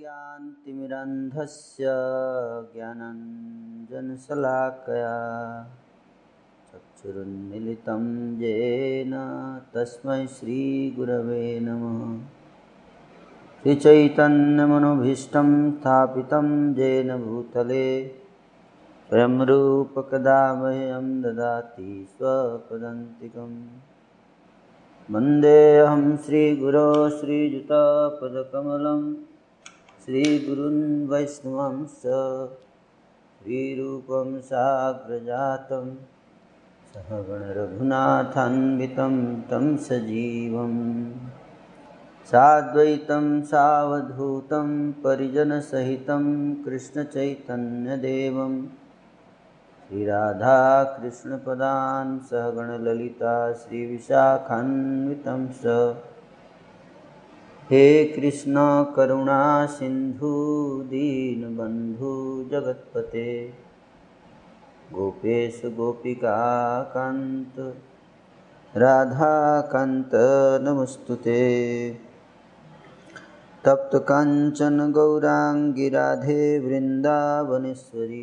ज्ञानतिमिरान्धस्य ज्ञानाञ्जनशलाकया चक्षुरुन्मीलितं येन तस्मै श्रीगुरवे नमः। श्रीचैतन्यमनोभीष्टं स्थापितं येन भूतले स्वयं रूपं कदा मह्यं ददाति स्वपदान्तिकम्। वन्देऽहं श्रीगुरो श्रीयुतपदकमलं श्रीगुरुन् वैष्णवंश्च श्रीरूपं साग्रजातं सहगणरघुनाथान्वितं तं सजीवं साद्वैतं सावधूतं परिजनसहितं कृष्णचैतन्यदेवं श्रीराधाकृष्णपदान् सहगणललिता श्रीविशाखान्वितं स। हे कृष्ण करुणा सिन्धु दीनबन्धु जगत्पते, गोपेश गोपिकाकान्त राधाकान्त नमस्तुते। तप्त काञ्चन गौराङ्गि राधे वृन्दावनेश्वरि,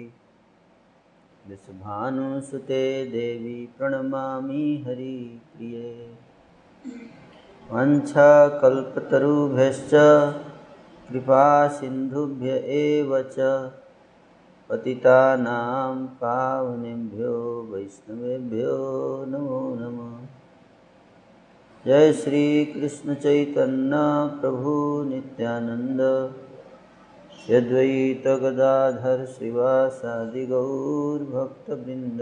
विशुभानुसुते देवी प्रणमामि हरिप्रिये। वंशकल्पतरुभ्यश्च कृपासिन्धुभ्य एव च पतितानां पावनेभ्यो वैष्णवेभ्यो नमो नमः। जय श्री कृष्ण चैतन्य प्रभु नित्यानंद, यद्वैत गदाधर श्रीवासादि गौरभक्तवृन्द।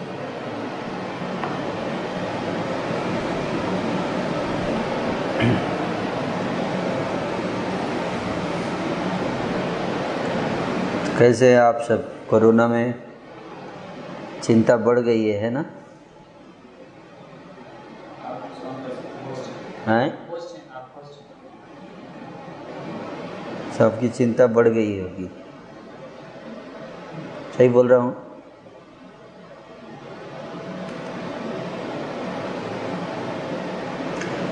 कैसे आप सब? कोरोना में चिंता बढ़ गई है ना? हैं, सबकी चिंता बढ़ गई होगी। सही बोल रहा हूँ?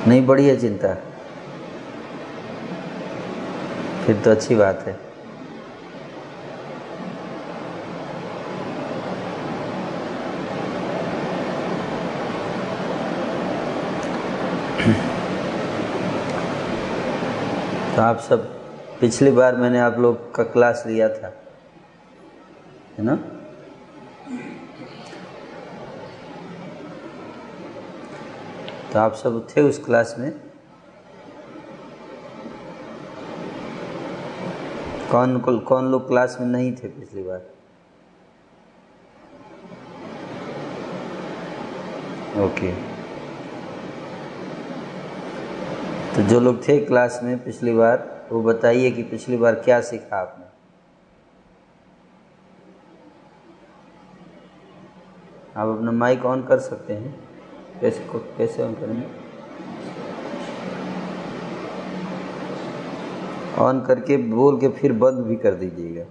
नहीं बढ़ी है चिंता? फिर तो अच्छी बात है। तो आप सब, पिछली बार मैंने आप लोग का क्लास लिया था, है ना? तो आप सब थे उस क्लास में? कौन कौन लोग क्लास में नहीं थे पिछली बार? ओके। तो जो लोग थे क्लास में पिछली बार, वो बताइए कि पिछली बार क्या सीखा आपने? आप अपना माइक ऑन कर सकते हैं। कैसे ऑन करेंगे? ऑन करके बोल के फिर बंद भी कर दीजिएगा।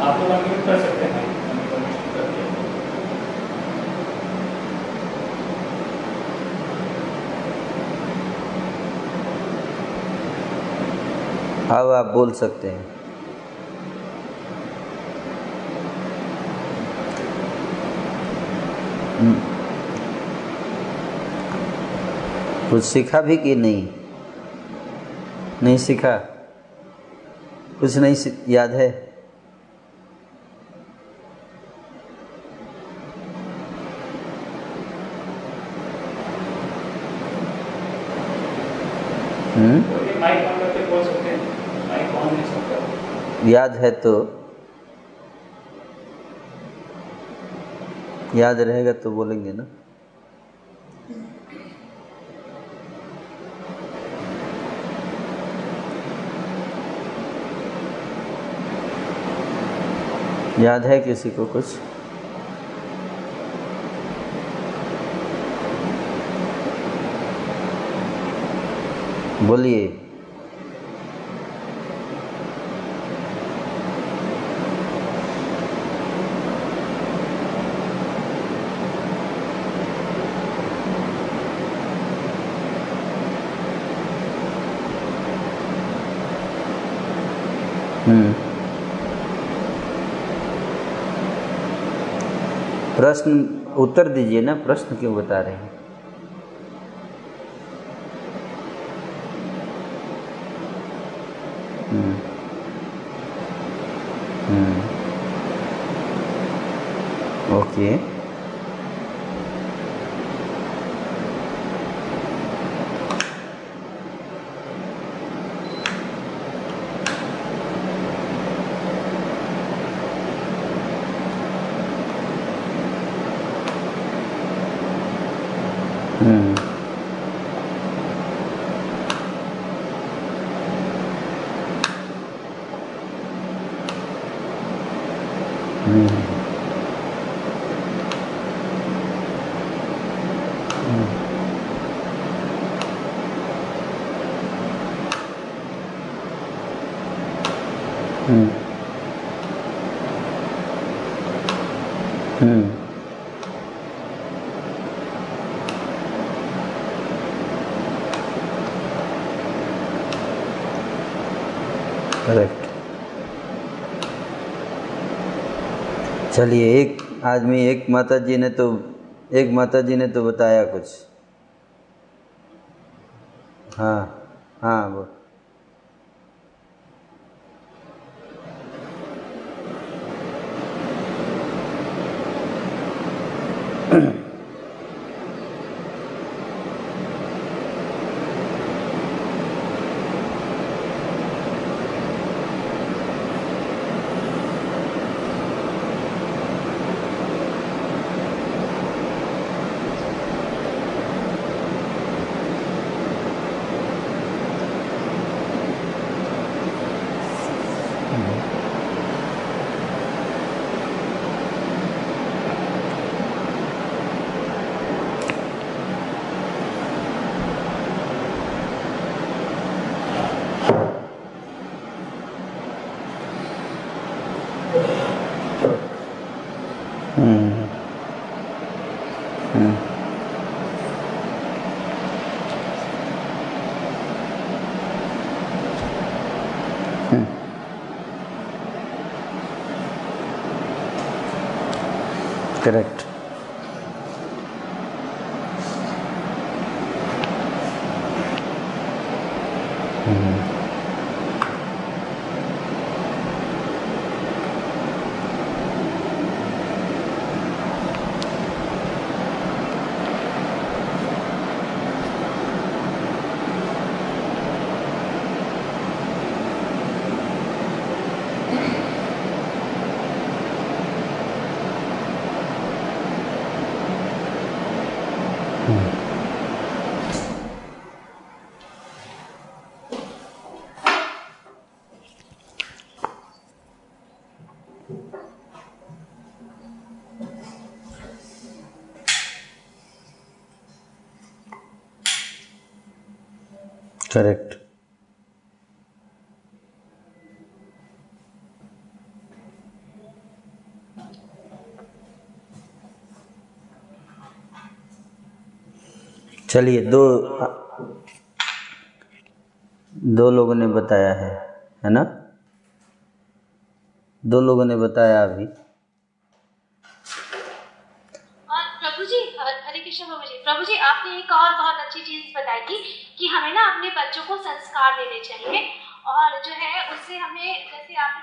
आप लोग अनम्यूट कर सकते हैं। अब आप बोल सकते हैं। कुछ सीखा भी कि नहीं? नहीं सीखा? कुछ नहीं याद है? याद है तो याद रहेगा तो बोलेंगे ना। याद है किसी को कुछ? बोलिए। प्रश्न उत्तर दीजिए ना, प्रश्न क्यों बता रहे हैं? Okay, correct. चलिए, एक आदमी, एक माता जी ने तो बताया कुछ। हाँ, वो करेक्ट। करेक्ट। चलिए, दो लोगों ने बताया है ना? दो लोगों ने बताया अभी। प्रभु जी, आपने एक और बहुत अच्छी चीज बताई थी कि हमें ना अपने बच्चों को संस्कार देने चाहिए, और जो है उससे हमें, जैसे आपने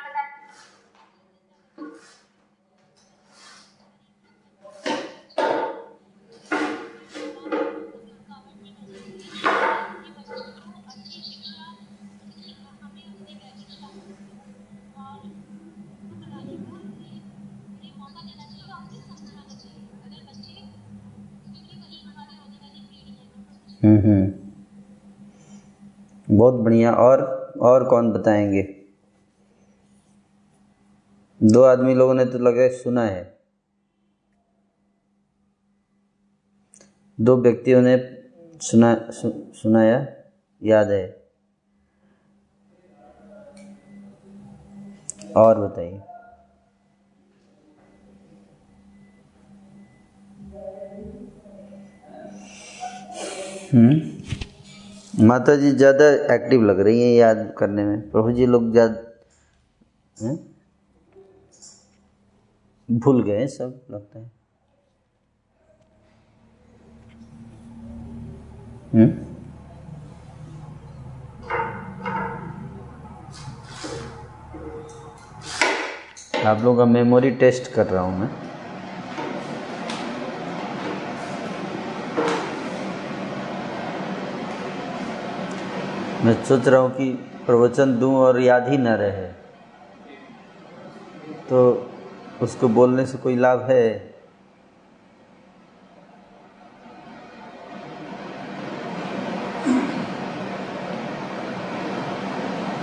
बहुत बढ़िया। और कौन बताएंगे? दो आदमी लोगों ने तो लगे सुना है, दो व्यक्तियों ने सुनाया याद है। और बताइए, माता जी ज़्यादा एक्टिव लग रही हैं याद करने में, प्रभु जी लोग ज़्यादा भूल गए सब लगता है। आप लोगों का मेमोरी टेस्ट कर रहा हूँ मैं। सोच रहा हूँ कि प्रवचन दूँ और याद ही ना रहे तो उसको बोलने से कोई लाभ है?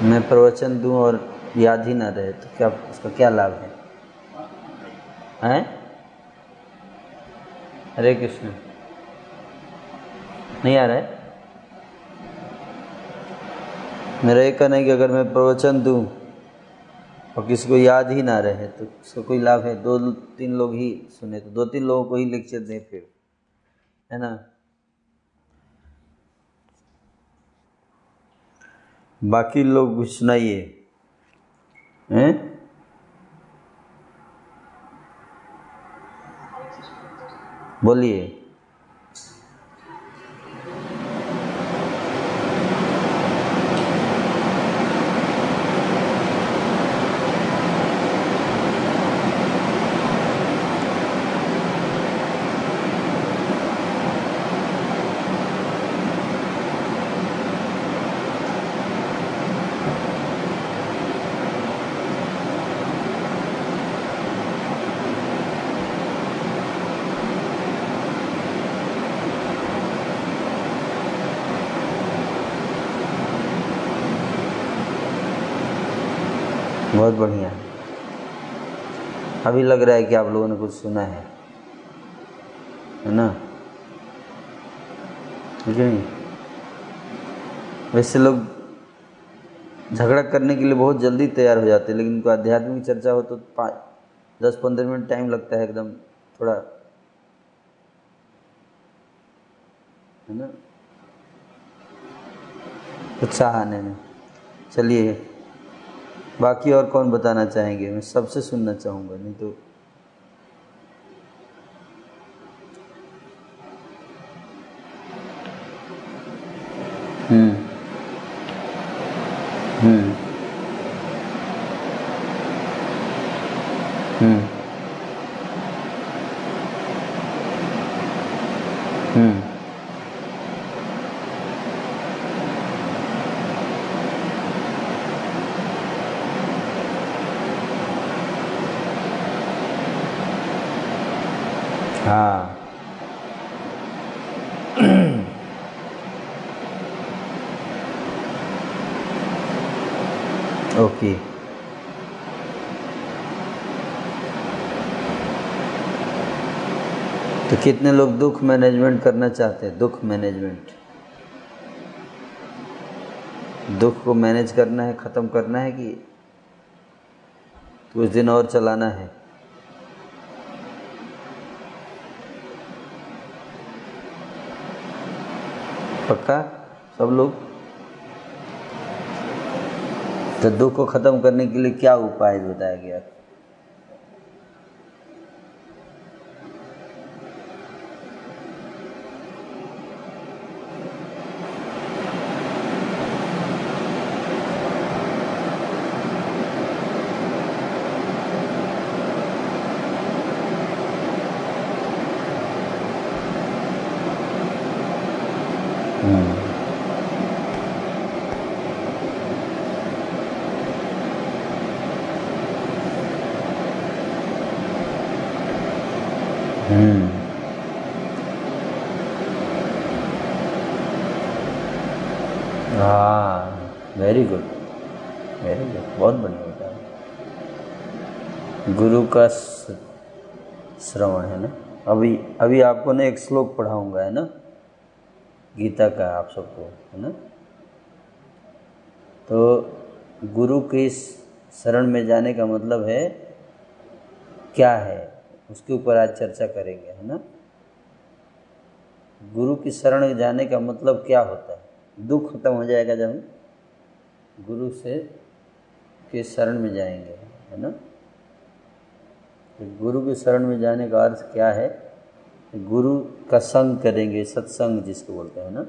मैं प्रवचन दूँ और याद ही ना रहे तो क्या उसका क्या लाभ है? हैं? हरे कृष्ण, नहीं आ रहा है। मेरा ये कहना है कि अगर मैं प्रवचन दूं और किसी को याद ही ना रहे तो उसका कोई लाभ है? दो तीन लोग ही सुने तो दो तीन लोगों को ही लेक्चर दें फिर, है ना। बाकी लोग भी सुनाइए, हैं। बोलिए, बहुत बढ़िया। अभी लग रहा है कि आप लोगों ने कुछ सुना है ना। ठीक है, वैसे लोग झगड़ा करने के लिए बहुत जल्दी तैयार हो जाते हैं, लेकिन उनको आध्यात्मिक चर्चा हो तो 5-10-15 मिनट टाइम लगता है एकदम थोड़ा, है ना, उत्साह आने में। चलिए, बाकी और कौन बताना चाहेंगे? मैं सबसे सुनना चाहूँगा, नहीं तो ओके, तो कितने लोग दुख मैनेजमेंट करना चाहते हैं? दुख मैनेजमेंट, दुख को मैनेज करना है, ख़त्म करना है कि कुछ दिन और चलाना है? पक्का सब लोग? तो दुख को खत्म करने के लिए क्या उपाय बताया गया? वेरी गुड, वेरी गुड, बहुत बढ़िया होता है। गुरु का श्रवण है ना। अभी अभी आपको ना एक श्लोक पढ़ाऊंगा है ना, गीता का आप सबको है ना। तो गुरु के शरण में जाने का मतलब है क्या है, उसके ऊपर आज चर्चा करेंगे है ना। गुरु की शरण जाने का मतलब क्या होता है, दुख खत्म हो जाएगा जब हम गुरु से के शरण में जाएंगे है ना। तो गुरु के शरण में जाने का अर्थ क्या है, गुरु का संग करेंगे, सत्संग जिसको बोलते हैं ना।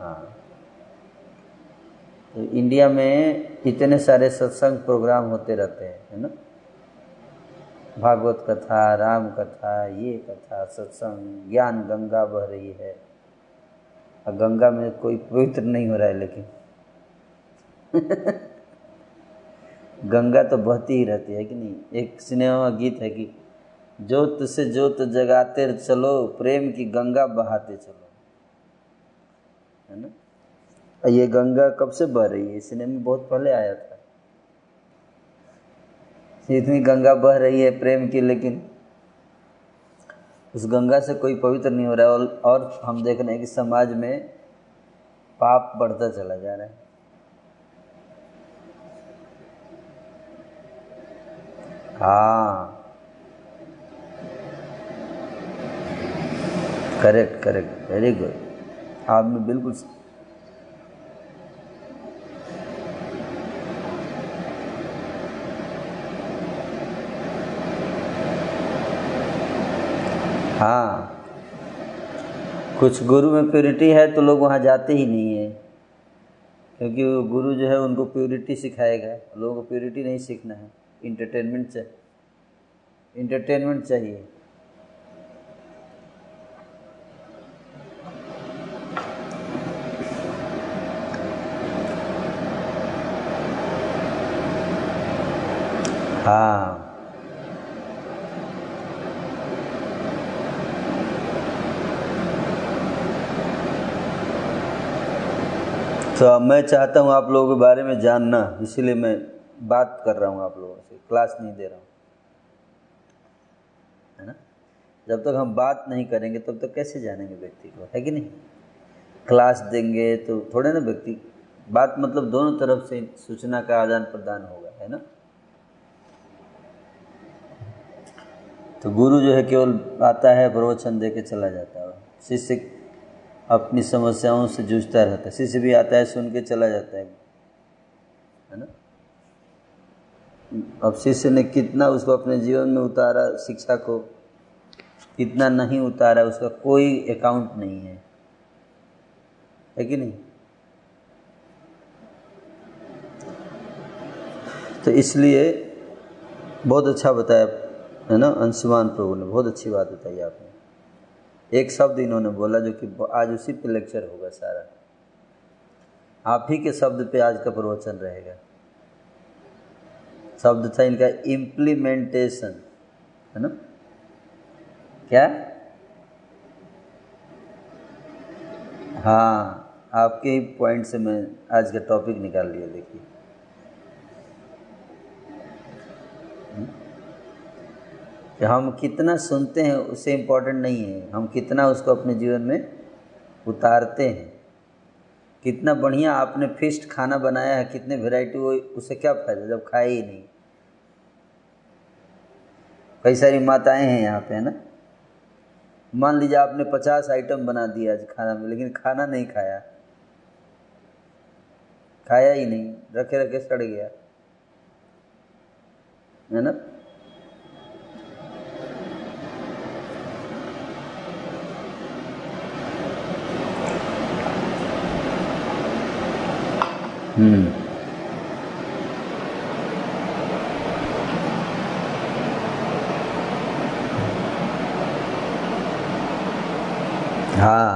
हाँ, तो इंडिया में इतने सारे सत्संग प्रोग्राम होते रहते हैं है ना, भागवत कथा, राम कथा, ये कथा, सत्संग, ज्ञान गंगा बह रही है। और गंगा में कोई पवित्र नहीं हो रहा है लेकिन गंगा तो बहती ही रहती है कि नहीं। एक सिनेमा गीत है कि जोत से जोत जगाते चलो, प्रेम की गंगा बहाते चलो है ना। ये गंगा कब से बह रही है, इस सिनेमा में बहुत पहले आया था। इतनी गंगा बह रही है प्रेम की, लेकिन उस गंगा से कोई पवित्र नहीं हो रहा है। और हम देख रहे हैं कि समाज में पाप बढ़ता चला जा रहा है। हाँ, करेक्ट करेक्ट, वेरी गुड, आपने बिल्कुल। हाँ, कुछ गुरु में प्योरिटी है तो लोग वहाँ जाते ही नहीं है, क्योंकि वो गुरु जो है उनको प्योरिटी सिखाएगा। लोगों को प्योरिटी नहीं सीखना है, इंटरटेनमेंट चाहिए। हाँ, तो मैं चाहता हूँ आप लोगों के बारे में जानना, इसीलिए मैं बात कर रहा हूँ आप लोगों से, क्लास नहीं दे रहा हूँ है ना। जब तक हम बात नहीं करेंगे तब तक कैसे जानेंगे व्यक्ति को, है कि नहीं। क्लास देंगे तो थोड़े ना व्यक्ति, बात मतलब दोनों तरफ से सूचना का आदान प्रदान होगा है ना। तो गुरु जो है केवल आता है, प्रवचन दे के चला जाता है, शिष्य अपनी समस्याओं से जूझता रहता है। शिष्य भी आता है, सुन के चला जाता है ना। अब शिष्य ने कितना उसको अपने जीवन में उतारा, शिक्षा को कितना नहीं उतारा, उसका कोई अकाउंट नहीं है, है कि नहीं। तो इसलिए बहुत अच्छा बताया है ना अंशुमान प्रभु ने, बहुत अच्छी बात बताई आपने। एक शब्द इन्होंने बोला जो कि आज उसी पे लेक्चर होगा सारा, आप ही के शब्द पे आज का प्रवचन रहेगा। शब्द था इनका इम्प्लीमेंटेशन है ना। क्या, हाँ, आपके ही पॉइंट से मैं आज का टॉपिक निकाल लिया। देखिए, हम कितना सुनते हैं उससे इम्पोर्टेंट नहीं है, हम कितना उसको अपने जीवन में उतारते हैं। कितना बढ़िया आपने फिस्ट खाना बनाया है, कितने वैरायटी, वो उसे क्या फायदा जब खाए ही नहीं। कई सारी माताएं हैं यहाँ पे है ना। मान लीजिए आपने 50 आइटम बना दिया आज खाना में, लेकिन खाना नहीं खाया, खाया ही नहीं, रखे रखे सड़ गया है ना। हाँ,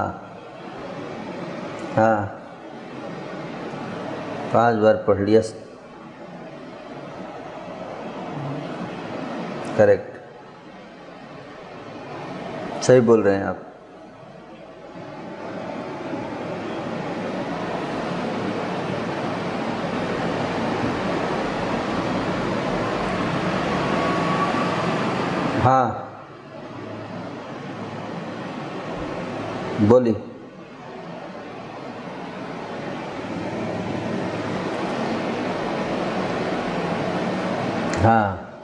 5 बार पढ़ लिया, करेक्ट, सही बोल रहे हैं आप। हाँ बोलिए। हाँ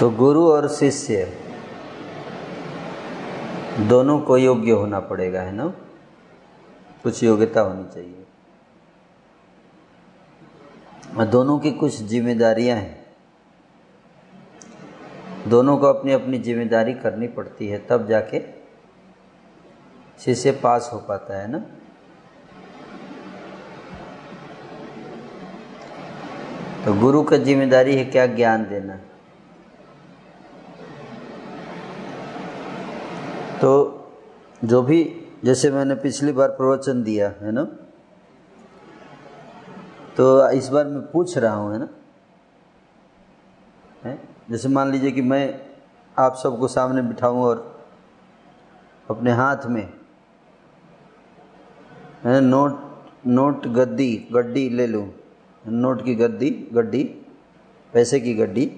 तो गुरु और शिष्य दोनों को योग्य होना पड़ेगा, है ना, कुछ योग्यता होनी चाहिए और दोनों की कुछ जिम्मेदारियां हैं, दोनों को अपनी अपनी जिम्मेदारी करनी पड़ती है, तब जाके शिष्य पास हो पाता है ना। तो गुरु का जिम्मेदारी है क्या, ज्ञान देना। तो जो भी, जैसे मैंने पिछली बार प्रवचन दिया है ना, तो इस बार मैं पूछ रहा हूँ, है ना, है? जैसे मान लीजिए कि मैं आप सबको सामने बिठाऊँ और अपने हाथ में है नोट गड्डी ले लूँ, नोट की गड्डी पैसे की गड्डी,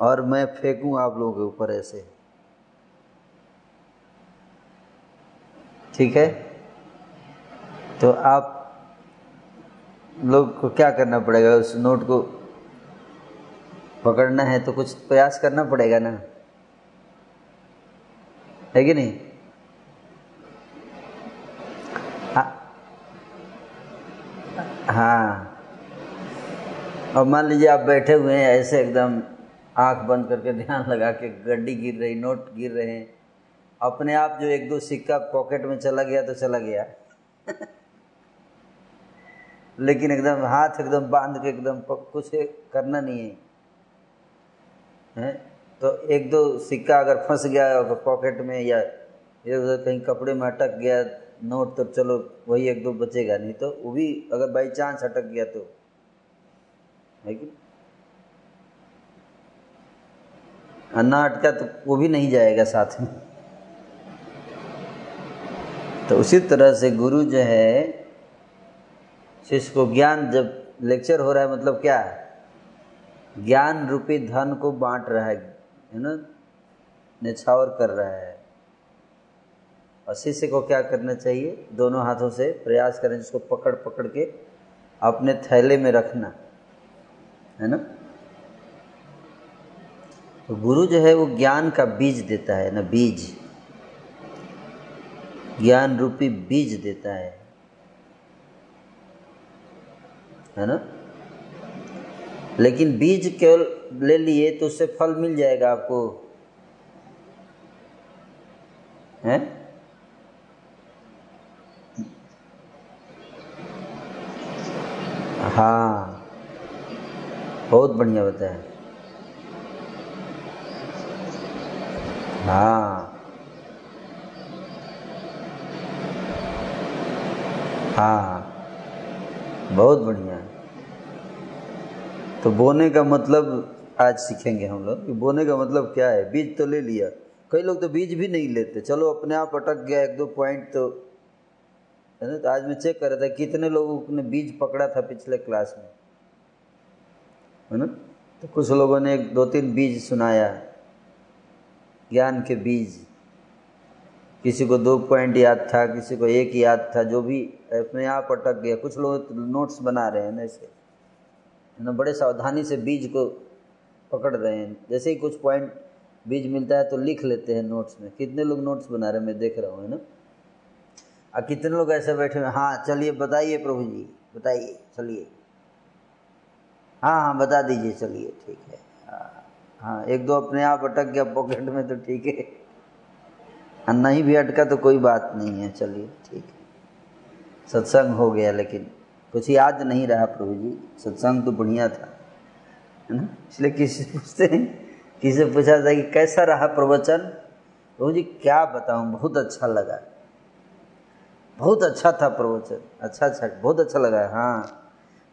और मैं फेंकूँ आप लोगों के ऊपर ऐसे, ठीक है। तो आप लोग को क्या करना पड़ेगा, उस नोट को पकड़ना है तो कुछ प्रयास करना पड़ेगा ना, है कि नहीं। हाँ और मान लीजिए आप बैठे हुए हैं ऐसे एकदम आंख बंद करके ध्यान लगा के, गड्डी गिर रही, नोट गिर रहे हैं, अपने आप जो एक दो सिक्का पॉकेट में चला गया तो चला गया लेकिन एकदम हाथ एकदम बांध के एकदम कुछ करना नहीं है, हैं? तो एक दो सिक्का अगर फंस गया पॉकेट में या इधर उधर कहीं कपड़े में अटक गया नोट, तो चलो वही एक दो बचेगा, नहीं तो वो भी अगर बाई चांस अटक गया तो, है कि ना, अटका तो वो भी नहीं जाएगा साथ में। तो उसी तरह से गुरु जो है शिष्य को ज्ञान, जब लेक्चर हो रहा है मतलब क्या, ज्ञान रूपी धन को बांट रहा है ना, निछावर कर रहा है। और शिष्य को क्या करना चाहिए, दोनों हाथों से प्रयास करें, जिसको पकड़ पकड़ के अपने थैले में रखना है ना। तो गुरु जो है वो ज्ञान का बीज देता है ना, बीज, ज्ञान रूपी बीज देता है ना। लेकिन बीज केवल ले लिए तो उससे फल मिल जाएगा आपको, हैं? हाँ बहुत बढ़िया बताया। हाँ हाँ बहुत बढ़िया। तो बोने का मतलब आज सीखेंगे हम लोग कि बोने का मतलब क्या है। बीज तो ले लिया, कई लोग तो बीज भी नहीं लेते, चलो अपने आप अटक गया एक दो पॉइंट तो, है ना। तो आज मैं चेक कर रहा था कितने लोगों ने बीज पकड़ा था पिछले क्लास में, है ना। तो कुछ लोगों ने एक दो तीन बीज सुनाया, ज्ञान के बीज, किसी को 2 पॉइंट याद था, किसी को 1 याद था, जो भी अपने आप अटक गया। कुछ लोग तो नोट्स बना रहे हैं ना ऐसे, है ना, बड़े सावधानी से बीज को पकड़ रहे हैं, जैसे ही कुछ पॉइंट बीज मिलता है तो लिख लेते हैं नोट्स में। कितने लोग नोट्स बना रहे हैं मैं देख रहा हूँ, है ना। और कितने लोग ऐसे बैठे हैं, हाँ चलिए बताइए प्रभु जी बताइए, चलिए हाँ हाँ बता दीजिए, चलिए ठीक है, हाँ। एक दो अपने आप अटक गया पॉकेट में तो ठीक है, नहीं भी अटका तो कोई बात नहीं है, चलिए ठीक है, सत्संग हो गया। लेकिन कुछ याद नहीं रहा प्रभु जी, सत्संग तो बढ़िया था, है ना। इसलिए किसी से पूछते हैं, किसी से पूछा था कि कैसा रहा प्रवचन, प्रभु जी क्या बताऊं, बहुत अच्छा लगा, बहुत अच्छा था प्रवचन, अच्छा बहुत अच्छा लगा, हाँ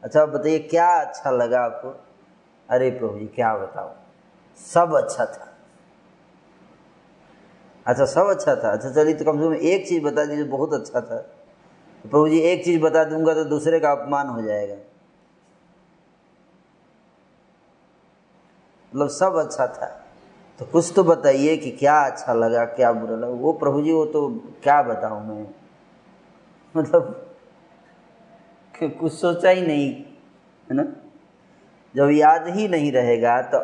अच्छा बताइए क्या अच्छा लगा आपको। अरे प्रभु जी क्या बताऊँ, सब अच्छा था, अच्छा सब अच्छा था, अच्छा चलिए तो कम से कम एक चीज़ बता दीजिए बहुत अच्छा था। प्रभु जी एक चीज बता दूंगा तो दूसरे का अपमान हो जाएगा, मतलब सब अच्छा था तो कुछ तो बताइए कि क्या अच्छा लगा क्या बुरा लगा। वो प्रभु जी वो तो क्या बताऊं मैं, मतलब कुछ सोचा ही नहीं है ना। जब याद ही नहीं रहेगा तो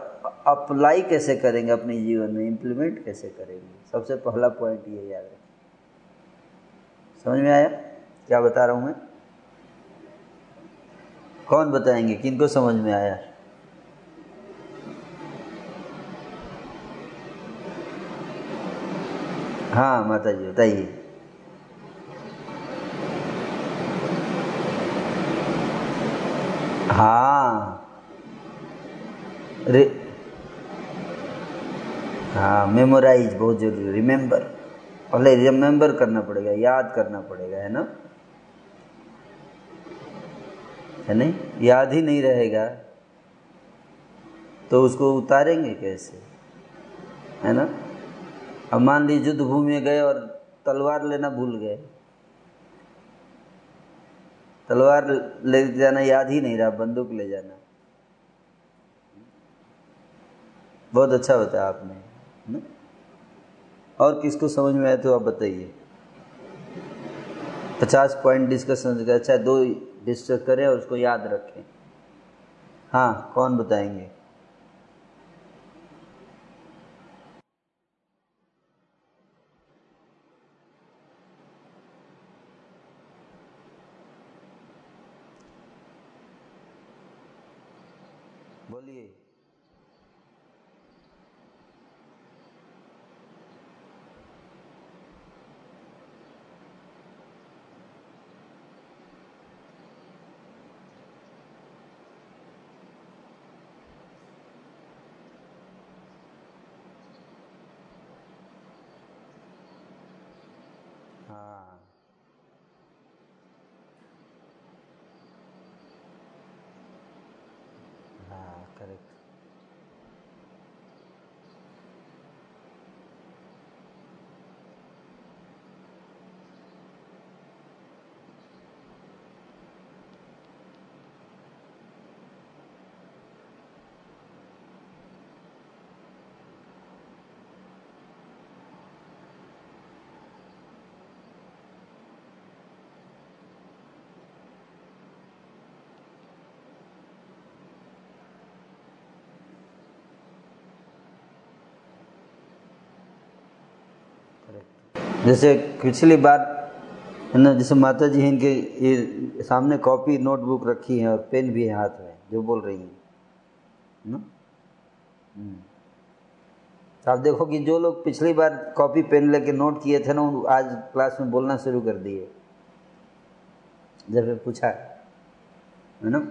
अप्लाई कैसे करेंगे अपने जीवन में, इम्प्लीमेंट कैसे करेंगे। सबसे पहला पॉइंट ये याद रखें। समझ में आया क्या बता रहा हूँ मैं? कौन बताएंगे किनको समझ में आया? हाँ माता जी बताइए। हाँ मेमोराइज बहुत जरूरी, रिमेंबर, पहले रिमेंबर करना पड़ेगा, याद करना पड़ेगा, है ना, है नहीं? याद ही नहीं रहेगा तो उसको उतारेंगे कैसे, है ना। अब मान लीजिए युद्ध भूमि में गए और तलवार लेना भूल गए, तलवार ले जाना याद ही नहीं रहा, बंदूक ले जाना। बहुत अच्छा बताया आपने न? और किसको समझ में आया तो आप बताइए। 50 पॉइंट डिस्कशन का, अच्छा 2 डिस्कस करें और उसको याद रखें। हाँ कौन बताएंगे? बोलिए। हाँ करेक्ट। जैसे पिछली बार है ना, जैसे माता जी इनके ये सामने कॉपी नोटबुक रखी है और पेन भी है हाथ में, जो बोल रही है ना। आप देखो कि जो लोग पिछली बार कॉपी पेन लेके नोट किए थे ना, आज क्लास में बोलना शुरू कर दिए जब पूछा है ना।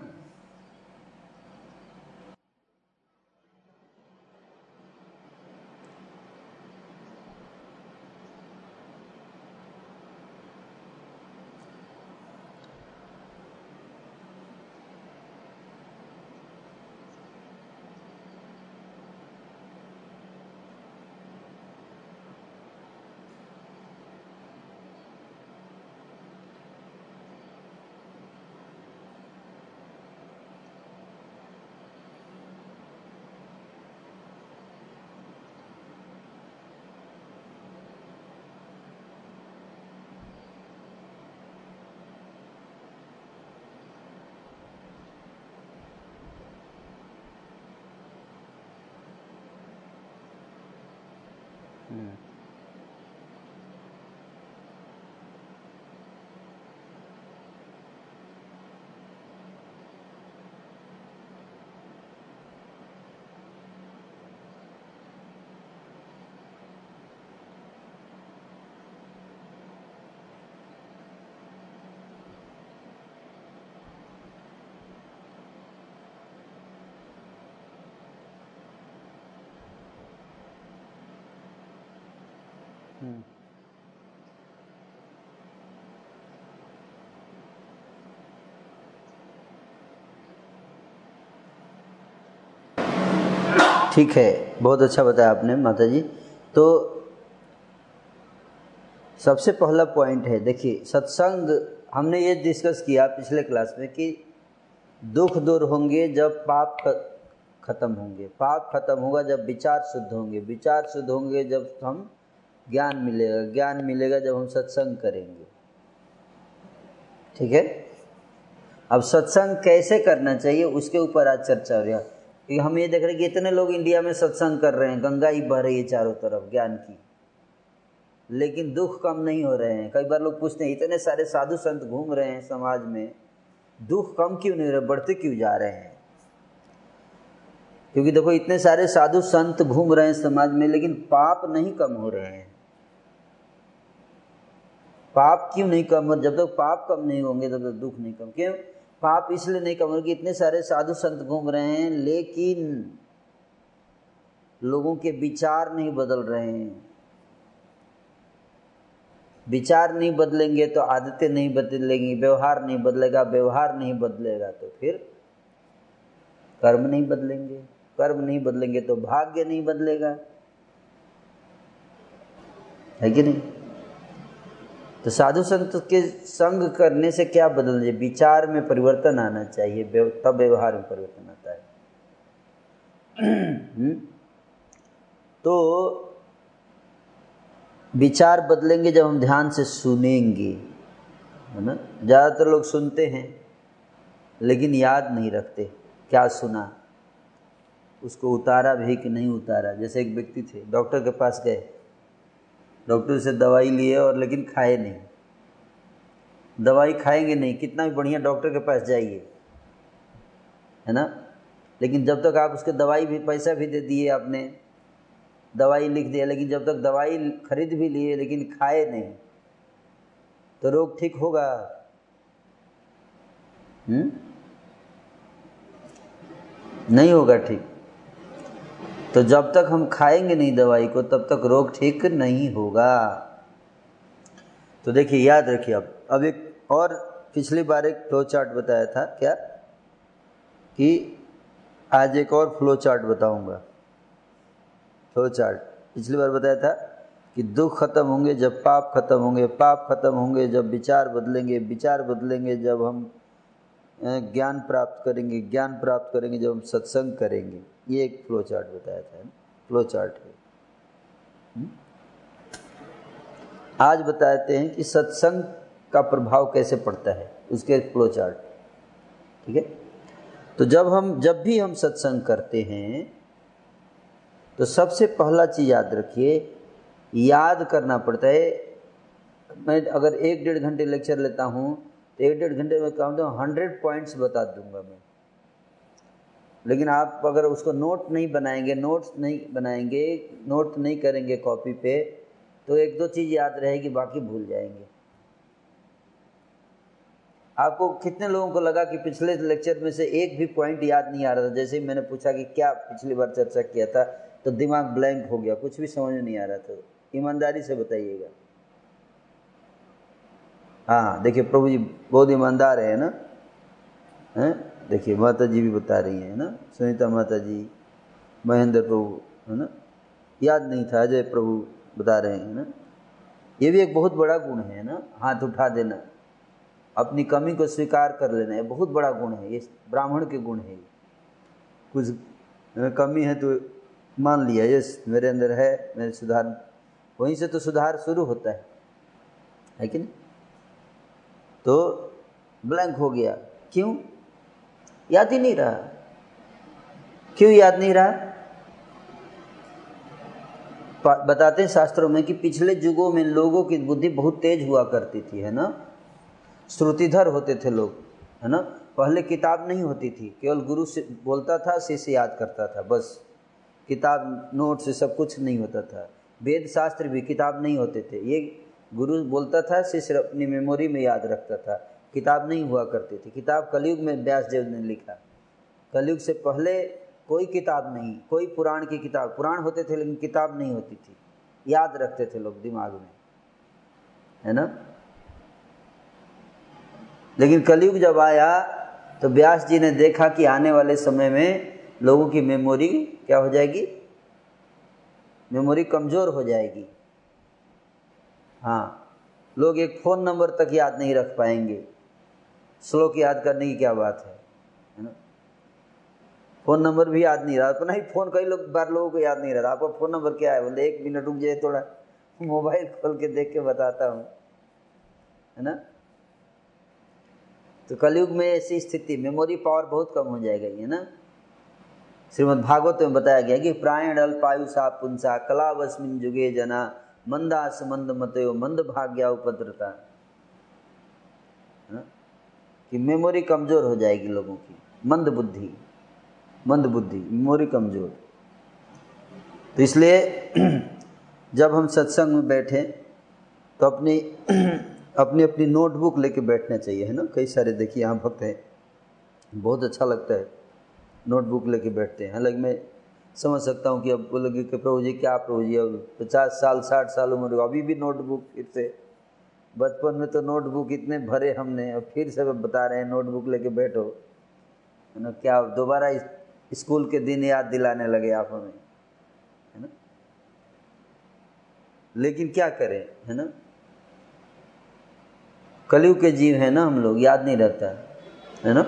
ठीक है, बहुत अच्छा बताया आपने माता जी। तो सबसे पहला पॉइंट है, देखिए सत्संग हमने ये डिस्कस किया पिछले क्लास में कि दुख दूर होंगे जब पाप खत्म होंगे, पाप खत्म होगा जब विचार शुद्ध होंगे, विचार शुद्ध होंगे जब हम ज्ञान मिलेगा, ज्ञान मिलेगा जब हम सत्संग करेंगे। ठीक है, अब सत्संग कैसे करना चाहिए उसके ऊपर आज चर्चा हो रही है। कि हम ये देख रहे हैं कि इतने लोग इंडिया में सत्संग कर रहे हैं, गंगा ही बह रही है चारों तरफ ज्ञान की, लेकिन दुख कम नहीं हो रहे हैं। कई बार लोग पूछते हैं इतने सारे साधु संत घूम रहे हैं समाज में, दुख कम क्यों नहीं हो रहे, बढ़ते क्यों जा रहे हैं? क्योंकि देखो इतने सारे साधु संत घूम रहे हैं समाज में, लेकिन पाप नहीं कम हो रहे हैं। पाप क्यों नहीं कम हो? जब तक पाप कम नहीं होंगे तब तक दुख नहीं कम। क्यों पाप इसलिए नहीं कम हो रहे कि इतने सारे साधु संत घूम रहे हैं, लेकिन लोगों के विचार नहीं बदल रहे हैं। विचार नहीं बदलेंगे तो आदतें नहीं बदलेंगी, व्यवहार नहीं बदलेगा, व्यवहार नहीं बदलेगा तो फिर कर्म नहीं बदलेंगे, कर्म नहीं बदलेंगे तो भाग्य नहीं बदलेगा, है कि नहीं? तो साधु संत के संग करने से क्या बदल जाए? विचार में परिवर्तन आना चाहिए, तब व्यवहार में परिवर्तन आता है। तो विचार बदलेंगे जब हम ध्यान से सुनेंगे, है ना? ज़्यादातर लोग सुनते हैं लेकिन याद नहीं रखते क्या सुना, उसको उतारा भी कि नहीं उतारा। जैसे एक व्यक्ति थे, डॉक्टर के पास गए, डॉक्टर से दवाई लिए और लेकिन खाए नहीं। दवाई खाएंगे नहीं, कितना भी बढ़िया डॉक्टर के पास जाइए, है ना, लेकिन जब तक आप उसको दवाई भी, पैसा भी दे दिए आपने, दवाई लिख दिया, लेकिन जब तक दवाई खरीद भी लिए लेकिन खाए नहीं, तो रोग ठीक होगा? नहीं होगा ठीक। तो जब तक हम खाएंगे नहीं दवाई को तब तक रोग ठीक नहीं होगा। तो देखिए याद रखिए। अब एक और पिछली बार एक फ्लो चार्ट बताया था क्या, कि आज एक और फ्लो चार्ट बताऊंगा। फ्लो चार्ट पिछली बार बताया था कि दुख खत्म होंगे जब पाप खत्म होंगे, पाप खत्म होंगे जब विचार बदलेंगे, विचार बदलेंगे जब हम ज्ञान प्राप्त करेंगे, ज्ञान प्राप्त करेंगे जब हम सत्संग करेंगे। ये एक फ्लो चार्ट बताया था, फ्लो चार्ट है। आज बताते हैं कि सत्संग का प्रभाव कैसे पड़ता है, उसके फ्लो चार्ट। ठीक है, तो जब भी हम सत्संग करते हैं तो सबसे पहला चीज़ याद रखिए, याद करना पड़ता है। मैं अगर 1-1.5 घंटे लेक्चर लेता हूँ तो 1-1.5 घंटे में काम तो 100 पॉइंट्स बता दूंगा मैं, लेकिन आप अगर उसको नोट नहीं बनाएंगे, नोट नहीं करेंगे कॉपी पे, तो 1-2 चीज़ याद रहेगी, बाकी भूल जाएंगे। आपको कितने लोगों को लगा कि पिछले लेक्चर में से एक भी पॉइंट याद नहीं आ रहा था? जैसे ही मैंने पूछा कि क्या पिछली बार चर्चा किया था तो दिमाग ब्लैंक हो गया, कुछ भी समझ में नहीं आ रहा था। ईमानदारी से बताइएगा। हाँ देखिए, प्रभु जी बहुत ईमानदार है ना, हैं? देखिए माता जी भी बता रही हैं ना, सुनीता माता जी, महेंद्र प्रभु, है ना, याद नहीं था, अजय प्रभु बता रहे हैं ना। ये भी एक बहुत बड़ा गुण है ना, हाथ उठा देना, अपनी कमी को स्वीकार कर लेना, ये बहुत बड़ा गुण है, ये ब्राह्मण के गुण है। कुछ कमी है तो मान लिया, यस मेरे अंदर है, मेरे सुधार, वहीं से तो सुधार शुरू होता है कि नहीं? तो ब्लैंक हो गया, क्यों? याद ही नहीं रहा। क्यों याद नहीं रहा? बताते हैं शास्त्रों में कि पिछले युगों में लोगों की बुद्धि बहुत तेज हुआ करती थी, है ना, श्रुतिधर होते थे लोग, है ना। पहले किताब नहीं होती थी, केवल गुरु से बोलता था, शिष्य याद करता था, बस। किताब नोट से सब कुछ नहीं होता था। वेद शास्त्र भी किताब नहीं होते थे, ये गुरु बोलता था, शिष्य अपनी मेमोरी में याद रखता था, किताब नहीं हुआ करती थी। किताब कलयुग में व्यास देव ने लिखा, कलयुग से पहले कोई किताब नहीं, कोई पुराण की किताब, पुराण होते थे लेकिन किताब नहीं होती थी। याद रखते थे लोग दिमाग में, है ना। लेकिन कलयुग जब आया तो व्यास जी ने देखा कि आने वाले समय में लोगों की मेमोरी क्या हो जाएगी, मेमोरी कमजोर हो जाएगी। हाँ, लोग एक फ़ोन नंबर तक याद नहीं रख पाएंगे, श्लोक याद करने की क्या बात है ना। फ़ोन नंबर भी याद नहीं रहा तो नहीं, फ़ोन कई लोग बार लोगों को याद नहीं रहता। आपका फ़ोन नंबर क्या है? बोले एक मिनट रुक जाए, थोड़ा मोबाइल खोल के देख के बताता हूँ, है ना। तो कलयुग में ऐसी स्थिति मेमोरी पावर बहुत कम हो जाएगी, है ना। श्रीमद् भागवत में बताया गया कि प्रायण अल्पायुषा पुंसा कलावस्मिन जुगे जना मंदास मंद मतयो मंद भाग्या उपद्रता, है ना? कि मेमोरी कमजोर हो जाएगी लोगों की, मंद बुद्धि मेमोरी कमजोर। तो इसलिए जब हम सत्संग में बैठे तो अपनी नोटबुक लेके बैठना चाहिए, है ना। कई सारे देखिए यहाँ भक्त हैं, बहुत अच्छा लगता है नोटबुक लेके बैठते हैं। हालांकि मैं समझ सकता हूँ कि अब वो लगे कि प्रभु जी क्या, प्रभु जी अब 50 साल 60 साल उम्र अभी भी नोटबुक। फिर से बचपन में तो नोटबुक इतने भरे हमने, और फिर से बता रहे हैं नोटबुक लेके बैठो, है ना। क्या दोबारा स्कूल के दिन याद दिलाने लगे आप हमें, है ना। लेकिन क्या करें, है ना, कलयुग के जीव है ना हम लोग, याद नहीं रहता है ना,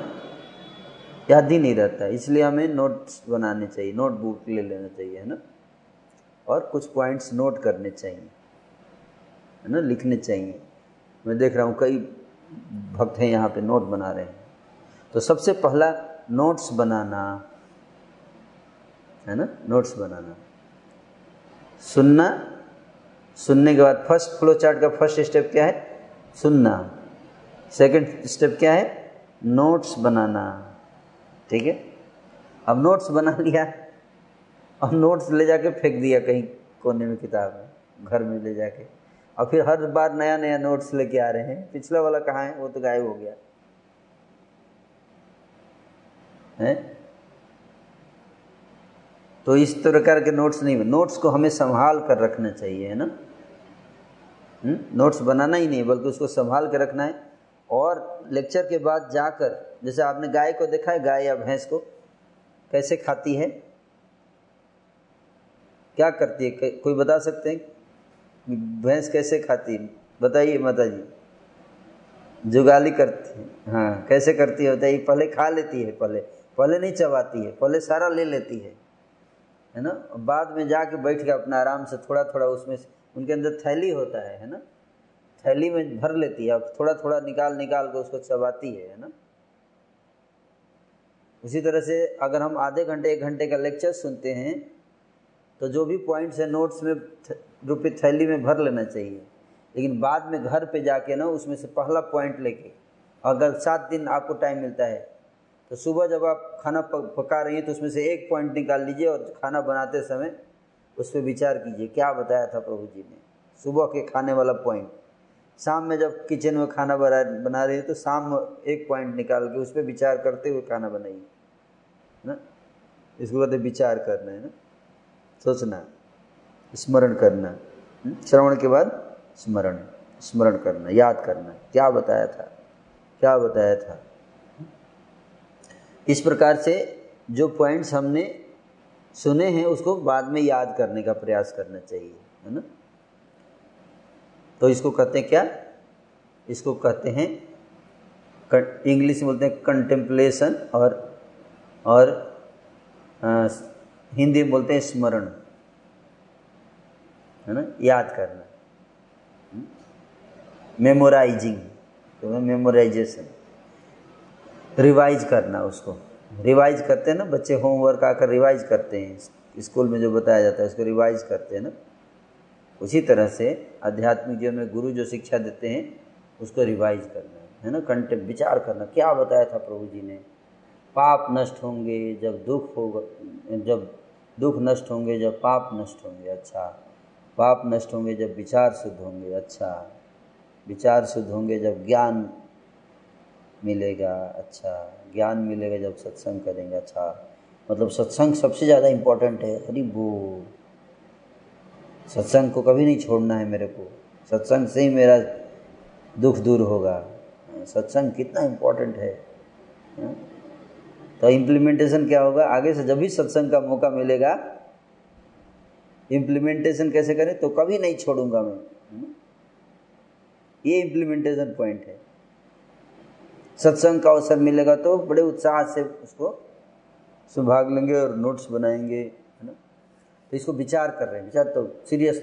याद ही नहीं रहता। इसलिए हमें नोट्स बनाने चाहिए, नोटबुक ले लेना चाहिए, है ना। और कुछ पॉइंट्स नोट करने चाहिए, है ना, लिखने चाहिए। मैं देख रहा हूँ कई भक्त हैं यहाँ पे नोट बना रहे हैं। तो सबसे पहला नोट्स बनाना, है ना, नोट्स बनाना। सुनने के बाद फर्स्ट फ्लो चार्ट का फर्स्ट स्टेप क्या है? सुनना। सेकंड स्टेप क्या है? नोट्स बनाना, ठीक है। अब नोट्स बना लिया, अब नोट्स ले जाके फेंक दिया कहीं कोने में, किताब में, घर में ले जाके, और फिर हर बार नया नया नोट्स लेके आ रहे हैं। पिछला वाला कहाँ है? वो तो गायब हो गया है। तो इस प्रकार के नोट्स नहीं, नोट्स को हमें संभाल कर रखना चाहिए, है ना। नोट्स बनाना ही नहीं बल्कि उसको संभाल कर रखना है। और लेक्चर के बाद जाकर, जैसे आपने गाय को देखा है, गाय या भैंस को कैसे खाती है, क्या करती है, कोई बता सकते हैं? भैंस कैसे खाती है बताइए माता जी। जुगाली करती है, हाँ। कैसे करती है बताइए? पहले खा लेती है, पहले नहीं चबाती है, पहले सारा ले लेती है ना। बाद में जाके बैठ के अपना आराम से थोड़ा थोड़ा, उसमें उनके अंदर थैली होता है ना, थैली में भर लेती है, अब थोड़ा थोड़ा निकाल निकाल के उसको चबाती है ना। उसी तरह से अगर हम आधे घंटे 1 घंटे का लेक्चर सुनते हैं तो जो भी पॉइंट्स है नोट्स में रुपये थैली में भर लेना चाहिए। लेकिन बाद में घर पे जाके ना उसमें से पहला पॉइंट लेके, अगर 7 दिन आपको टाइम मिलता है तो सुबह जब आप खाना पका रही हैं तो उसमें से एक पॉइंट निकाल लीजिए और खाना बनाते समय उस पर विचार कीजिए, क्या बताया था प्रभु जी ने। सुबह के खाने वाला पॉइंट, शाम में जब किचन में खाना बना रही है तो शाम में एक पॉइंट निकाल के उस पर विचार करते हुए खाना बनाइए, है ना। इसको कहते विचार करना, है ना, सोचना, स्मरण करना। श्रवण के बाद स्मरण करना, याद करना, क्या बताया था, क्या बताया था। इस प्रकार से जो पॉइंट्स हमने सुने हैं उसको बाद में याद करने का प्रयास करना चाहिए, है ना। तो इसको कहते हैं क्या? इसको कहते हैं, इंग्लिश में बोलते हैं कंटेम्पलेशन, और हिंदी में बोलते हैं स्मरण, है ना, याद करना। मेमोराइजिंग, तो मेमोराइजेशन, रिवाइज करना, उसको रिवाइज करते हैं ना बच्चे, होमवर्क आकर रिवाइज करते हैं, स्कूल में जो बताया जाता है उसको रिवाइज करते हैं ना। उसी तरह से आध्यात्मिक जीवन में गुरु जो शिक्षा देते हैं उसको रिवाइज करना, है ना। कंटेंट, विचार करना, क्या बताया था प्रभु जी ने। पाप नष्ट होंगे जब दुख होगा, जब दुख नष्ट होंगे जब पाप नष्ट होंगे, अच्छा। पाप नष्ट होंगे जब विचार शुद्ध होंगे, अच्छा। विचार शुद्ध होंगे जब ज्ञान मिलेगा, अच्छा। ज्ञान मिलेगा जब सत्संग करेंगे, अच्छा। मतलब सत्संग सबसे ज़्यादा इम्पोर्टेंट है। अरे वो सत्संग को कभी नहीं छोड़ना है मेरे को, सत्संग से ही मेरा दुख दूर होगा। सत्संग कितना इम्पोर्टेंट है। तो इम्प्लीमेंटेशन क्या होगा आगे से? जब भी सत्संग का मौका मिलेगा, इम्प्लीमेंटेशन कैसे करें, तो कभी नहीं छोड़ूंगा मैं। ये इम्प्लीमेंटेशन पॉइंट है। सत्संग का अवसर मिलेगा तो बड़े उत्साह से उसको भाग लेंगे और नोट्स बनाएंगे, है ना। तो इसको विचार कर रहे हैं, विचार तो सीरियस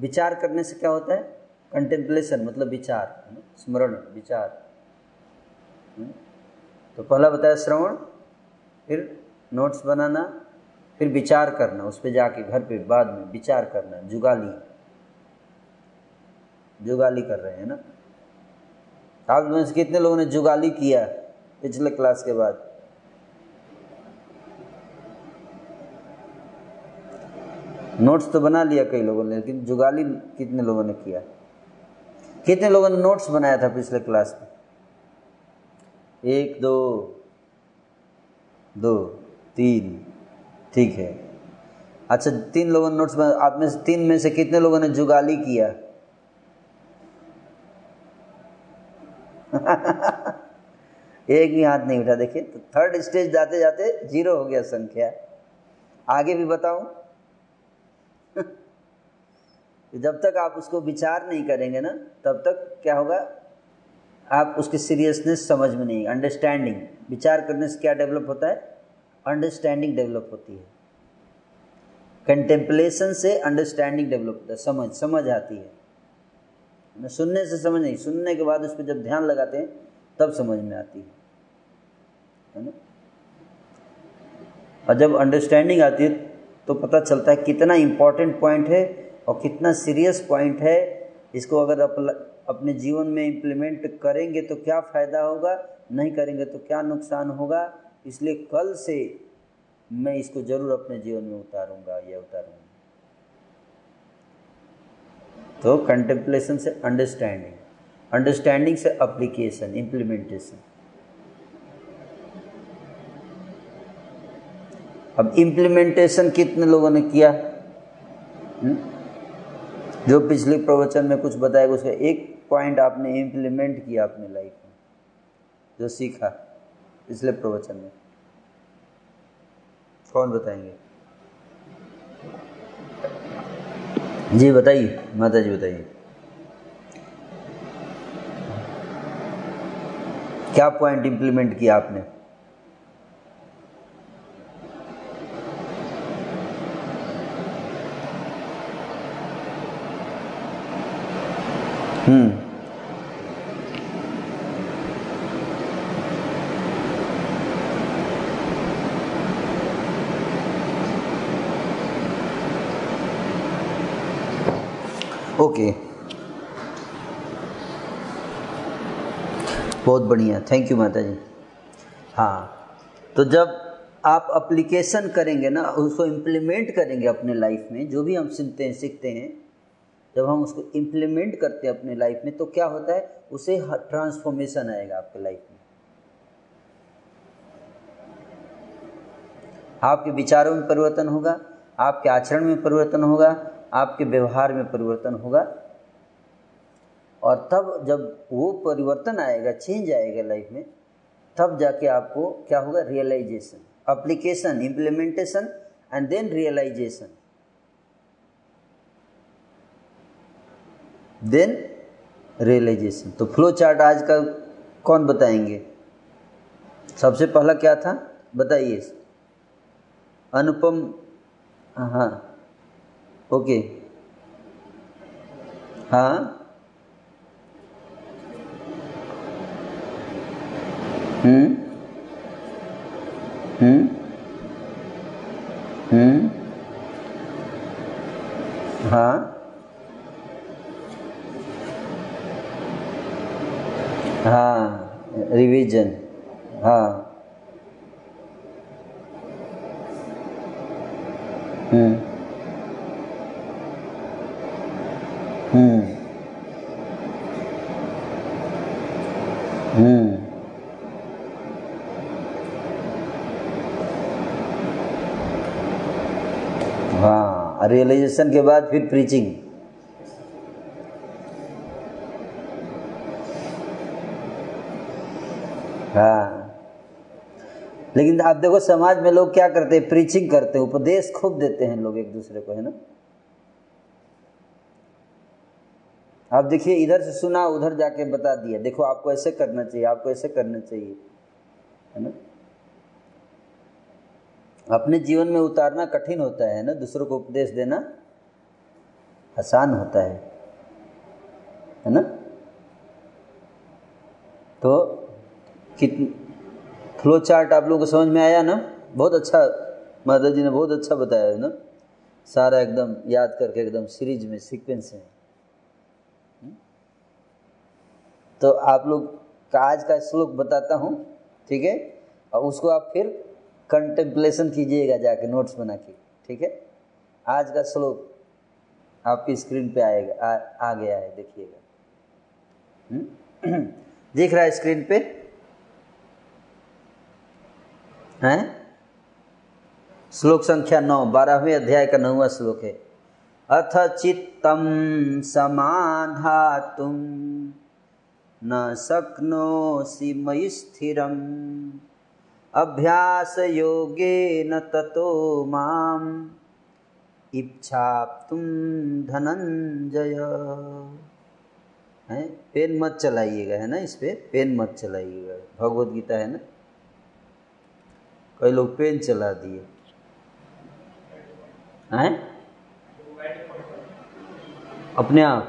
विचार करने से क्या होता है, कंटेम्पलेशन मतलब विचार, स्मरण, विचार। तो पहला बताया श्रवण, फिर नोट्स बनाना, फिर विचार करना, उस पर जाके घर पे बाद में विचार करना, जुगाली कर रहे हैं ना। आप में से कितने लोगों ने जुगाली किया पिछले क्लास के बाद? नोट्स तो बना लिया कई लोगों ने, लेकिन जुगाली कितने लोगों ने किया? कितने लोगों ने नोट्स बनाया था पिछले क्लास में? 1 2 2 3 ठीक है। अच्छा, 3 लोगों ने नोट्स बनाया। आप में से 3 में से कितने लोगों ने जुगाली किया? एक भी हाथ नहीं उठा। देखिए, तो थर्ड स्टेज जाते जाते 0 हो गया संख्या। आगे भी बताऊं? जब तक आप उसको विचार नहीं करेंगे ना, तब तक क्या होगा, आप उसकी सीरियसनेस समझ में नहीं, अंडरस्टैंडिंग। विचार करने से क्या डेवलप होता है? अंडरस्टैंडिंग डेवलप होती है। कंटेम्पलेशन से अंडरस्टैंडिंग डेवलप होता है, समझ आती है। सुनने से समझ नहीं, सुनने के बाद उस पर जब ध्यान लगाते हैं तब समझ में आती है ना। और जब अंडरस्टैंडिंग आती है तो पता चलता है कितना इम्पोर्टेंट पॉइंट है और कितना सीरियस पॉइंट है। इसको अगर अपने जीवन में इम्प्लीमेंट करेंगे तो क्या फ़ायदा होगा, नहीं करेंगे तो क्या नुकसान होगा। इसलिए कल से मैं इसको ज़रूर अपने जीवन में उतारूंगा। तो कंटेम्पलेशन से अंडरस्टैंडिंग, अंडरस्टैंडिंग से एप्लीकेशन, इम्प्लीमेंटेशन। अब इम्प्लीमेंटेशन कितने लोगों ने किया? जो पिछले प्रवचन में कुछ बताया उसका 1 पॉइंट आपने इम्प्लीमेंट किया अपने लाइफ में, जो सीखा पिछले प्रवचन में। कौन बताएंगे? जी बताइए, माता जी बताइए, क्या पॉइंट इम्प्लीमेंट किया आपने? ओके, बहुत बढ़िया, थैंक यू माता जी। हाँ, तो जब आप एप्लीकेशन करेंगे ना, उसको इम्प्लीमेंट करेंगे अपने लाइफ में, जो भी हम सीखते हैं जब हम उसको इम्प्लीमेंट करते हैं अपने लाइफ में, तो क्या होता है, उसे ट्रांसफॉर्मेशन आएगा आपके लाइफ में। आपके विचारों में परिवर्तन होगा, आपके आचरण में परिवर्तन होगा, आपके व्यवहार में परिवर्तन होगा। और तब जब वो परिवर्तन आएगा, चेंज आएगा लाइफ में, तब जाके आपको क्या होगा, realisation, application, implementation and then realisation, then realisation. तो फ्लो चार्ट आज का कौन बताएंगे? सबसे पहला क्या था बताइए, अनुपम? हाँ, ओके, हाँ, हाँ हाँ, रिवीजन, हाँ, हाँ। रियलाइजेशन के बाद फिर प्रीचिंग, हाँ। लेकिन आप देखो समाज में लोग क्या करते हैं, प्रीचिंग करते हैं, उपदेश खूब देते हैं लोग एक दूसरे को, है ना। आप देखिए, इधर से सुना उधर जाके बता दिया, देखो आपको ऐसे करना चाहिए, आपको ऐसे करना चाहिए, है ना। अपने जीवन में उतारना कठिन होता है ना, दूसरों को उपदेश देना आसान होता है ना। तो कितने फ्लो चार्ट आप लोगों को समझ में आया ना, बहुत अच्छा माता जी ने बहुत अच्छा बताया है ना, सारा एकदम याद करके एकदम सीरीज में सीक्वेंस है। तो आप लोग का आज का श्लोक बताता हूँ, ठीक है, और उसको आप फिर कंटेम्पलेशन कीजिएगा जाके नोट्स बना के, ठीक है। आज का श्लोक आपकी स्क्रीन पे आएगा, आ गया है, देखिएगा, दिख रहा है स्क्रीन पे है। श्लोक संख्या 9, 12वें अध्याय का 9वां श्लोक है। अथ चित्तम समाधातुम न शक्नोसि मयि स्थिरम् अभ्यास योगेन ततो माम् इच्छाप्तुं धनंजय। है, पेन मत चलाइएगा, है ना, इस पे पेन मत चलाइएगा, भगवद गीता है ना, कई लोग पेन चला दिए हैं अपने आप,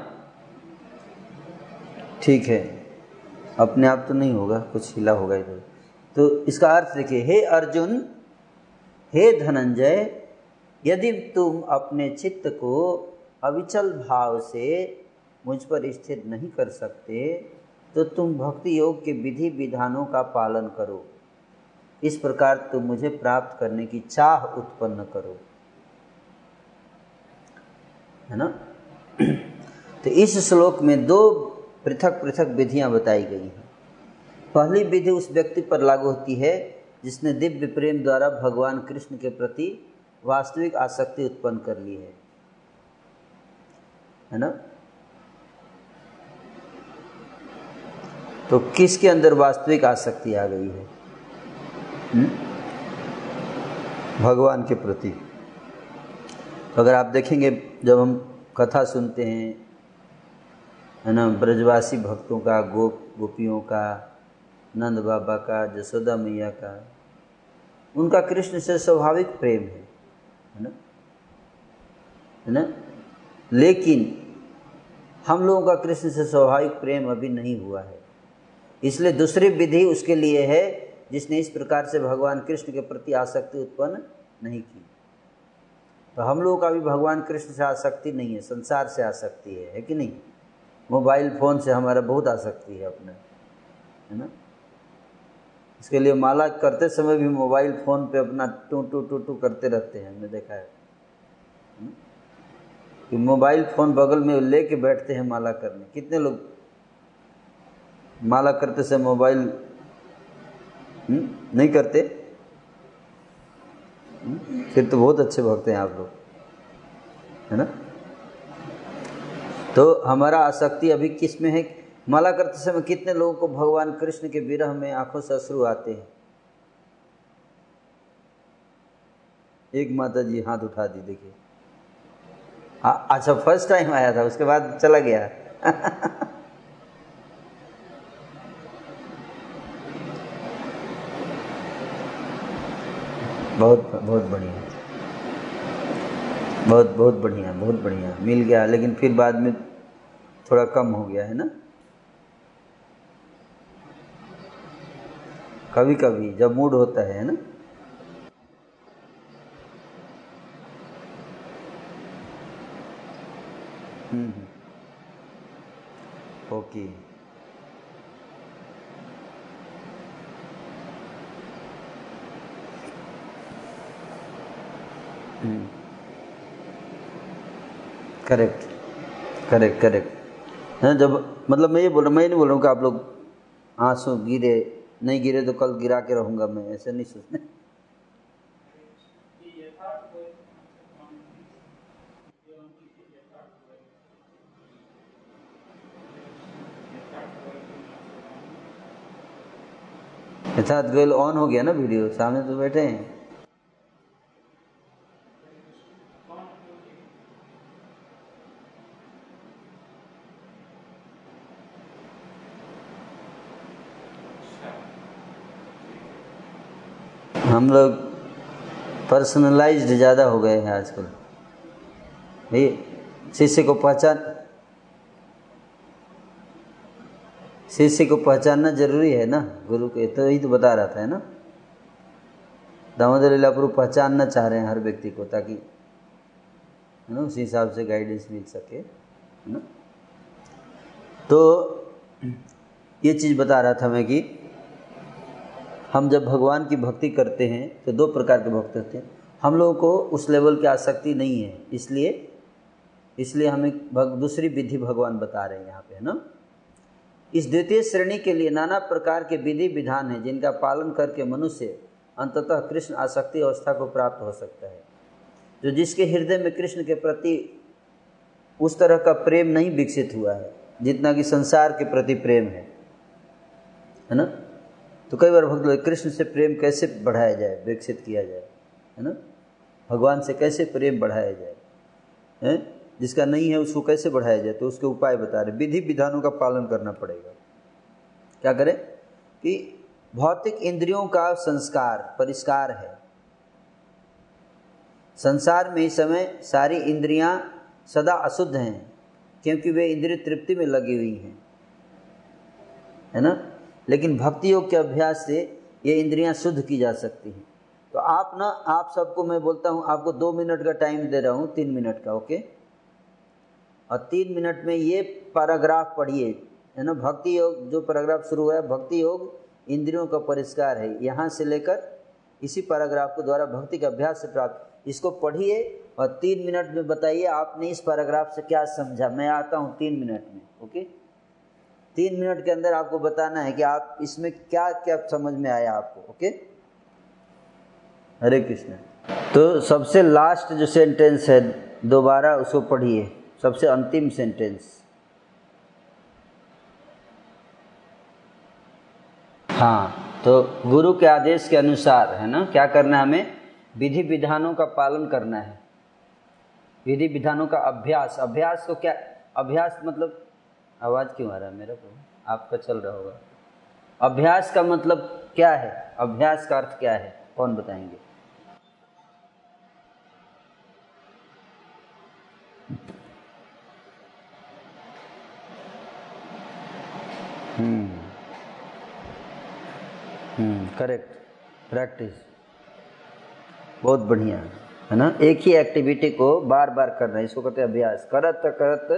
ठीक है, अपने आप तो नहीं होगा, कुछ हिला होगा इधर। तो इसका अर्थ देखिए, हे अर्जुन, हे धनंजय, यदि तुम अपने चित्त को अविचल भाव से मुझ पर स्थिर नहीं कर सकते तो तुम भक्ति योग के विधि विधानों का पालन करो, इस प्रकार तुम मुझे प्राप्त करने की चाह उत्पन्न करो, है ना। तो इस श्लोक में दो पृथक पृथक विधियां बताई गई हैं। पहली विधि उस व्यक्ति पर लागू होती है जिसने दिव्य प्रेम द्वारा भगवान कृष्ण के प्रति वास्तविक आसक्ति उत्पन्न कर ली है ना। तो किसके अंदर वास्तविक आसक्ति आ गई है? भगवान के प्रति। तो अगर आप देखेंगे, जब हम कथा सुनते हैं, है ना, ब्रजवासी भक्तों का, गोपियों का, नंद बाबा का, जसोदा मैया का, उनका कृष्ण से स्वाभाविक प्रेम है, है ना, है ना। लेकिन हम लोगों का कृष्ण से स्वाभाविक प्रेम अभी नहीं हुआ है, इसलिए दूसरी विधि उसके लिए है जिसने इस प्रकार से भगवान कृष्ण के प्रति आसक्ति उत्पन्न नहीं की। तो हम लोगों का भी भगवान कृष्ण से आसक्ति नहीं है, संसार से आसक्ति है कि नहीं। मोबाइल फ़ोन से हमारा बहुत आसक्ति है अपने, है ना। इसके लिए माला करते समय भी मोबाइल फ़ोन पे अपना टू टू टू टू करते रहते हैं, हमने देखा है कि मोबाइल फ़ोन बगल में ले के बैठते हैं माला करने। कितने लोग माला करते समय मोबाइल नहीं करते? फिर तो बहुत अच्छे भक्त हैं आप लोग, है ना। तो हमारा आसक्ति अभी किस में है? माला करते समय कितने लोगों को भगवान कृष्ण के विरह में आंखों से अश्रु आते हैं? एक माता जी हाथ उठा दी, देखिए, अच्छा फर्स्ट टाइम आया था, उसके बाद चला गया। बहुत बढ़िया मिल गया, लेकिन फिर बाद में थोड़ा कम हो गया, है ना। कभी कभी जब मूड होता है ना। ओके, करेक्ट है। जब मतलब मैं ये बोल रहा हूँ, मैं नहीं बोल रहा हूँ कि आप लोग आंसू गिरे नहीं गिरे तो कल गिरा के रहूँगा, मैं ऐसे नहीं सोचना। यथार्थ गोयल ऑन हो गया ना, वीडियो सामने तो बैठे हैं। हम लोग पर्सनलाइज्ड ज़्यादा हो गए हैं आजकल। भाई शिष्य को पहचानना जरूरी है ना, गुरु के तो यही तो बता रहा था, है ना। दामोदर लीला गुरु पहचानना चाह रहे हैं हर व्यक्ति को, ताकि है ना उसी हिसाब से गाइडेंस मिल सके, है ना। तो ये चीज़ बता रहा था मैं कि हम जब भगवान की भक्ति करते हैं तो दो प्रकार के भक्त होते हैं। हम लोगों को उस लेवल की आसक्ति नहीं है, इसलिए हमें दूसरी विधि भगवान बता रहे हैं यहाँ पे, है ना। इस द्वितीय श्रेणी के लिए नाना प्रकार के विधि विधान हैं जिनका पालन करके मनुष्य अंततः कृष्ण आसक्ति अवस्था को प्राप्त हो सकता है। जो जिसके हृदय में कृष्ण के प्रति उस तरह का प्रेम नहीं विकसित हुआ है जितना कि संसार के प्रति प्रेम है ना। तो कई बार भक्त कृष्ण से प्रेम कैसे बढ़ाया जाए, विकसित किया जाए, है ना। भगवान से कैसे प्रेम बढ़ाया जाए, है? जिसका नहीं है उसको कैसे बढ़ाया जाए, तो उसके उपाय बता रहे। विधि विधानों का पालन करना पड़ेगा। क्या करें कि भौतिक इंद्रियों का परिष्कार है। संसार में इस समय सारी इंद्रियां सदा अशुद्ध हैं क्योंकि वे इंद्रिय तृप्ति में लगी हुई हैं, है ना। लेकिन भक्ति योग के अभ्यास से ये इंद्रियां शुद्ध की जा सकती हैं। तो आप सबको मैं बोलता हूँ, आपको 2 मिनट का टाइम दे रहा हूँ, 3 मिनट का, ओके। और 3 मिनट में ये पैराग्राफ पढ़िए, है ना। भक्ति योग जो पैराग्राफ शुरू हुआ है, भक्ति योग इंद्रियों का परिष्कार है, यहाँ से लेकर इसी पैराग्राफ के द्वारा भक्ति के अभ्यास से प्राप्त, इसको पढ़िए और 3 मिनट में बताइए आपने इस पैराग्राफ से क्या समझा। मैं आता हूँ 3 मिनट में, ओके। 3 मिनट के अंदर आपको बताना है कि आप इसमें क्या क्या समझ में आया आपको, ओके। हरे कृष्ण। तो सबसे लास्ट जो सेंटेंस है दोबारा उसको पढ़िए, सबसे अंतिम सेंटेंस। हाँ, तो गुरु के आदेश के अनुसार, है ना, क्या करना है हमें, विधि विधानों का पालन करना है। विधि विधानों का अभ्यास को क्या, अभ्यास मतलब, आवाज़ क्यों आ रहा है मेरा को, आपका चल रहा होगा। अभ्यास का मतलब क्या है, अभ्यास का अर्थ क्या है, कौन बताएंगे? Correct, practice. बहुत बढ़िया, है ना। एक ही एक्टिविटी को बार बार करना, इसको कहते हैं अभ्यास। करत करत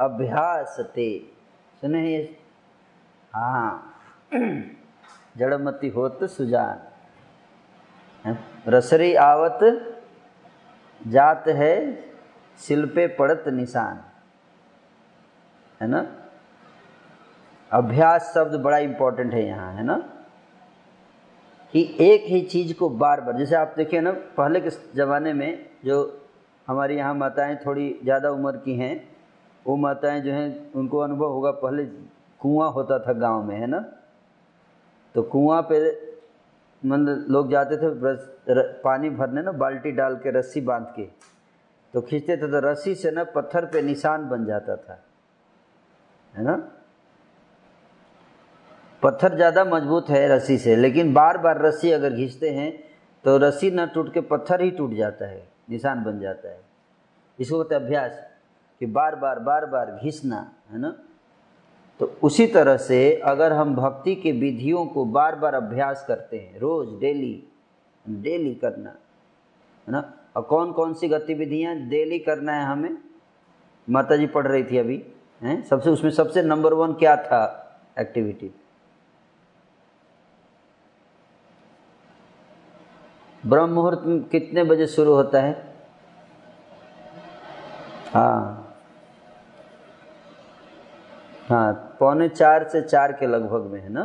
अभ्यास ते, सुने ये, हाँ, जड़मति होत सुजान, रसरी आवत जात है, शिल्पे पड़त निशान, है ना। अभ्यास शब्द बड़ा इम्पोर्टेंट है यहाँ, है ना, कि एक ही चीज़ को बार बार। जैसे आप देखिए ना, पहले के ज़माने में जो हमारी यहाँ माताएं थोड़ी ज़्यादा उम्र की हैं, वो माताएं जो हैं उनको अनुभव होगा, पहले कुआं होता था गांव में, है ना। तो कुआं पे मतलब लोग जाते थे पानी भरने ना, बाल्टी डाल के रस्सी बांध के तो खींचते थे, तो रस्सी से ना पत्थर पे निशान बन जाता था, है ना। पत्थर ज़्यादा मजबूत है रस्सी से, लेकिन बार बार रस्सी अगर खींचते हैं तो रस्सी ना टूट के पत्थर ही टूट जाता है, निशान बन जाता है। इसको कहते हैं अभ्यास, कि बार बार घिसना, है ना। तो उसी तरह से अगर हम भक्ति के विधियों को बार बार अभ्यास करते हैं, रोज़ डेली करना, है ना। और कौन कौन सी गतिविधियाँ डेली करना है हमें, माता जी पढ़ रही थी अभी, हैं, सबसे उसमें सबसे नंबर 1 क्या था एक्टिविटी? ब्रह्म मुहूर्त कितने बजे शुरू होता है? हाँ, 3:45 से 4 के लगभग में, है ना,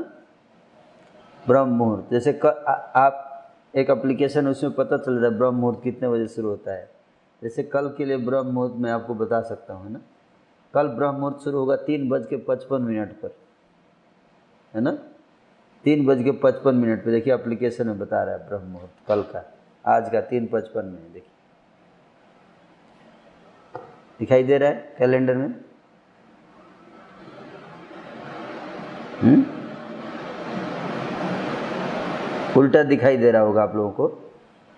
ब्रह्म मुहूर्त। जैसे आप एक एप्लीकेशन, उसमें पता चल जाता है ब्रह्म मुहूर्त कितने बजे शुरू होता है। जैसे कल के लिए ब्रह्म मुहूर्त मैं आपको बता सकता हूँ, है ना। कल ब्रह्म मुहूर्त शुरू होगा 3:55 पर, है ना, 3:55 पे। देखिए एप्लीकेशन में बता रहा है ब्रह्म मुहूर्त कल का, आज का 3:55 में, देखिए दिखाई दे रहा है कैलेंडर में। उल्टा दिखाई दे रहा होगा आप लोगों को।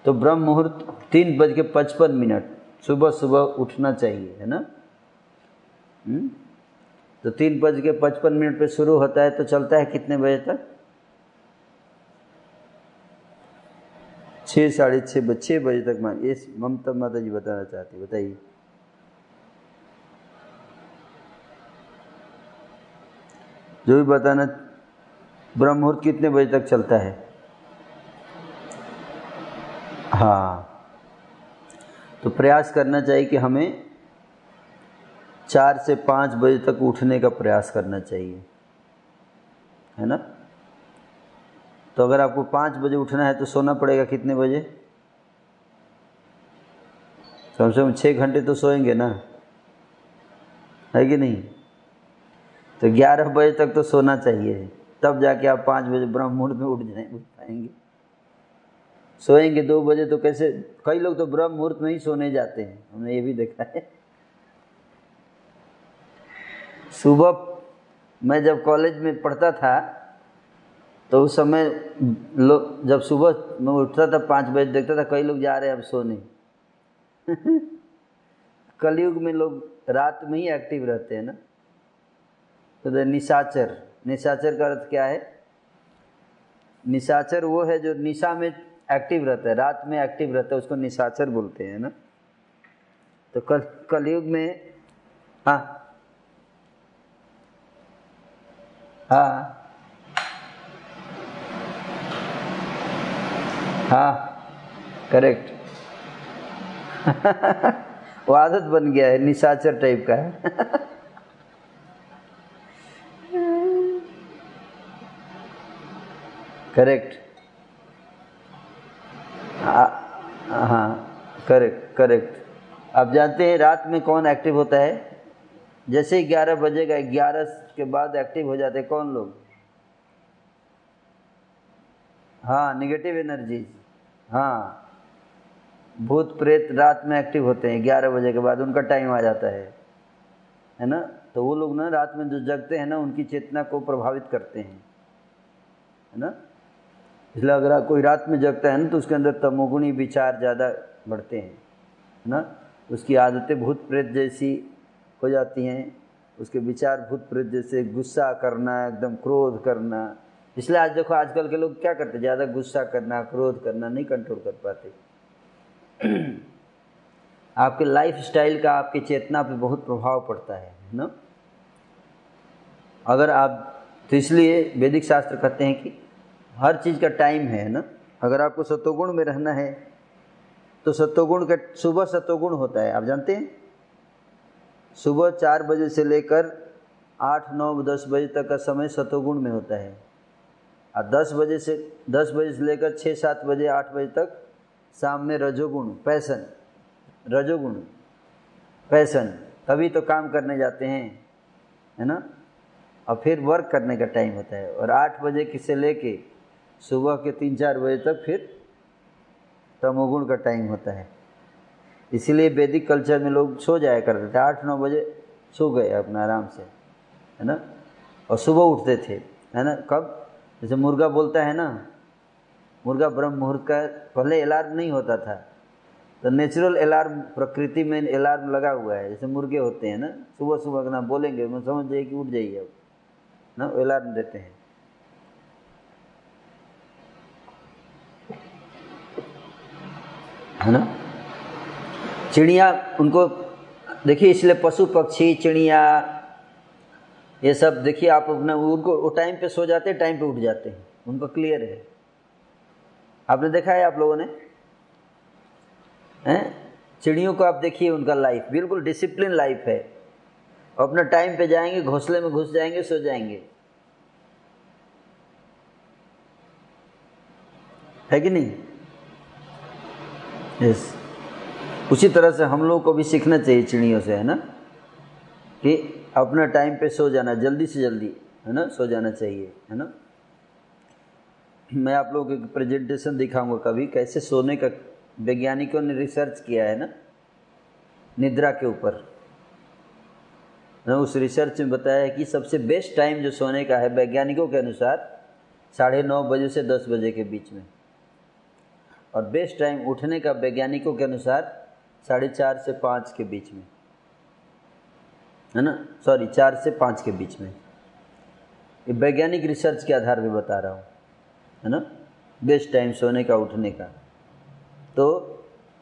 तो ब्रह्म मुहूर्त 3:55 सुबह सुबह उठना चाहिए, है ना। तो 3:55 पे शुरू होता है तो चलता है कितने बजे तक? 6, 6:30 बजे तक मान। ये ममता माता जी बताना चाहती, बताइए। जो भी बताना, ब्रह्म मुहूर्त कितने बजे तक चलता है? हाँ, तो प्रयास करना चाहिए कि हमें 4 से 5 बजे तक उठने का प्रयास करना चाहिए, है ना। तो अगर आपको 5 बजे उठना है तो सोना पड़ेगा कितने बजे? कम से कम 6 घंटे तो सोएंगे ना, है कि नहीं। तो 11 बजे तक तो सोना चाहिए, तब जाके आप 5 बजे ब्रह्म मुहूर्त में उठ पाएंगे। सोएंगे 2 बजे तो कैसे? कई लोग तो ब्रह्म मुहूर्त में ही सोने जाते हैं, हमने ये भी देखा है। सुबह मैं जब कॉलेज में पढ़ता था तो उस समय लोग, जब सुबह मैं उठता था 5 बजे, देखता था कई लोग जा रहे हैं अब सोने। कलयुग में लोग रात में ही एक्टिव रहते हैं ना। तो निशाचर, निशाचर का अर्थ क्या है? निशाचर वो है जो निशा में एक्टिव रहता है, रात में एक्टिव रहता है, उसको निशाचर बोलते हैं ना। तो कलयुग में हाँ, करेक्ट। वो आदत बन गया है, निशाचर टाइप का है। करेक्ट, हाँ, करेक्ट। आप जानते हैं रात में कौन एक्टिव होता है? जैसे ही 11 बजेगा, 11 के बाद एक्टिव हो जाते हैं कौन लोग? हाँ, निगेटिव एनर्जीज। हाँ, भूत प्रेत रात में एक्टिव होते हैं, 11 बजे के बाद उनका टाइम आ जाता है ना। तो वो लोग ना रात में जो जगते हैं ना, उनकी चेतना को प्रभावित करते हैं, है ना। इसलिए अगर कोई रात में जगता है ना तो उसके अंदर तमोगुणी विचार ज़्यादा बढ़ते हैं, है ना। उसकी आदतें भूत प्रेत जैसी हो जाती हैं, उसके विचार भूत प्रेत जैसे, गुस्सा करना, एकदम क्रोध करना। इसलिए आज देखो आजकल के लोग क्या करते हैं, ज़्यादा गुस्सा करना, क्रोध करना, नहीं कंट्रोल कर पाते। आपके लाइफस्टाइल का आपकी चेतना पे बहुत प्रभाव पड़ता है ना। अगर आप, तो इसलिए वैदिक शास्त्र कहते हैं कि हर चीज़ का टाइम है ना। अगर आपको सत्वगुण में रहना है तो सत्वगुण का, सुबह सत्वगुण होता है, आप जानते हैं। सुबह 4 बजे से लेकर 8, 9, 10 बजे तक का समय सत्वगुण में होता है। और 10 बजे से लेकर 6, 7 बजे, 8 बजे तक शाम में रजोगुण, पैशन, रजोगुण, पैशन, तभी तो काम करने जाते हैं, है ना। और फिर वर्क करने का टाइम होता है। और 8 बजे से लेके सुबह के 3, 4 बजे तक फिर तमोगुण का टाइम होता है। इसीलिए वैदिक कल्चर में लोग सो जाया करते थे, 8, 9 बजे सो गए अपना आराम से, है ना। और सुबह उठते थे, है ना। कब? जैसे मुर्गा बोलता है ना, मुर्गा ब्रह्म मुहूर्त का पहले अलार्म नहीं होता था, तो नेचुरल अलार्म, प्रकृति में अलार्म लगा हुआ है। जैसे मुर्गे होते हैं ना, सुबह सुबह ना बोलेंगे, मैं समझ जाइए कि उठ जाइए अब ना, अलार्म देते हैं। है ना, चिड़िया उनको देखिए, इसलिए पशु पक्षी, चिड़िया, ये सब देखिए आप अपना, उनको टाइम पे सो जाते हैं, टाइम पे उठ जाते हैं, उनको क्लियर है। आपने देखा है आप लोगों ने, हैं, चिड़ियों को आप देखिए, उनका लाइफ बिल्कुल डिसिप्लिन लाइफ है। अपना टाइम पे जाएंगे, घोंसले में घुस जाएंगे, सो जाएंगे, है कि नहीं। यस, उसी तरह से हम लोगों को भी सीखना चाहिए चिड़ियों से, है ना, कि अपना टाइम पे सो जाना, जल्दी से जल्दी, है ना, सो जाना चाहिए, है ना। मैं आप लोगों को प्रेजेंटेशन दिखाऊंगा कभी, कैसे सोने का वैज्ञानिकों ने रिसर्च किया है ना, निद्रा के ऊपर। उस रिसर्च में बताया है कि सबसे बेस्ट टाइम जो सोने का है वैज्ञानिकों के अनुसार, 9:30 बजे से 10 बजे के बीच में। और बेस्ट टाइम उठने का वैज्ञानिकों के अनुसार 4:30 से 5 के बीच में है ना, सॉरी 4 से 5 के बीच में, ये वैज्ञानिक रिसर्च के आधार पर बता रहा हूँ है ना, बेस्ट टाइम सोने का उठने का। तो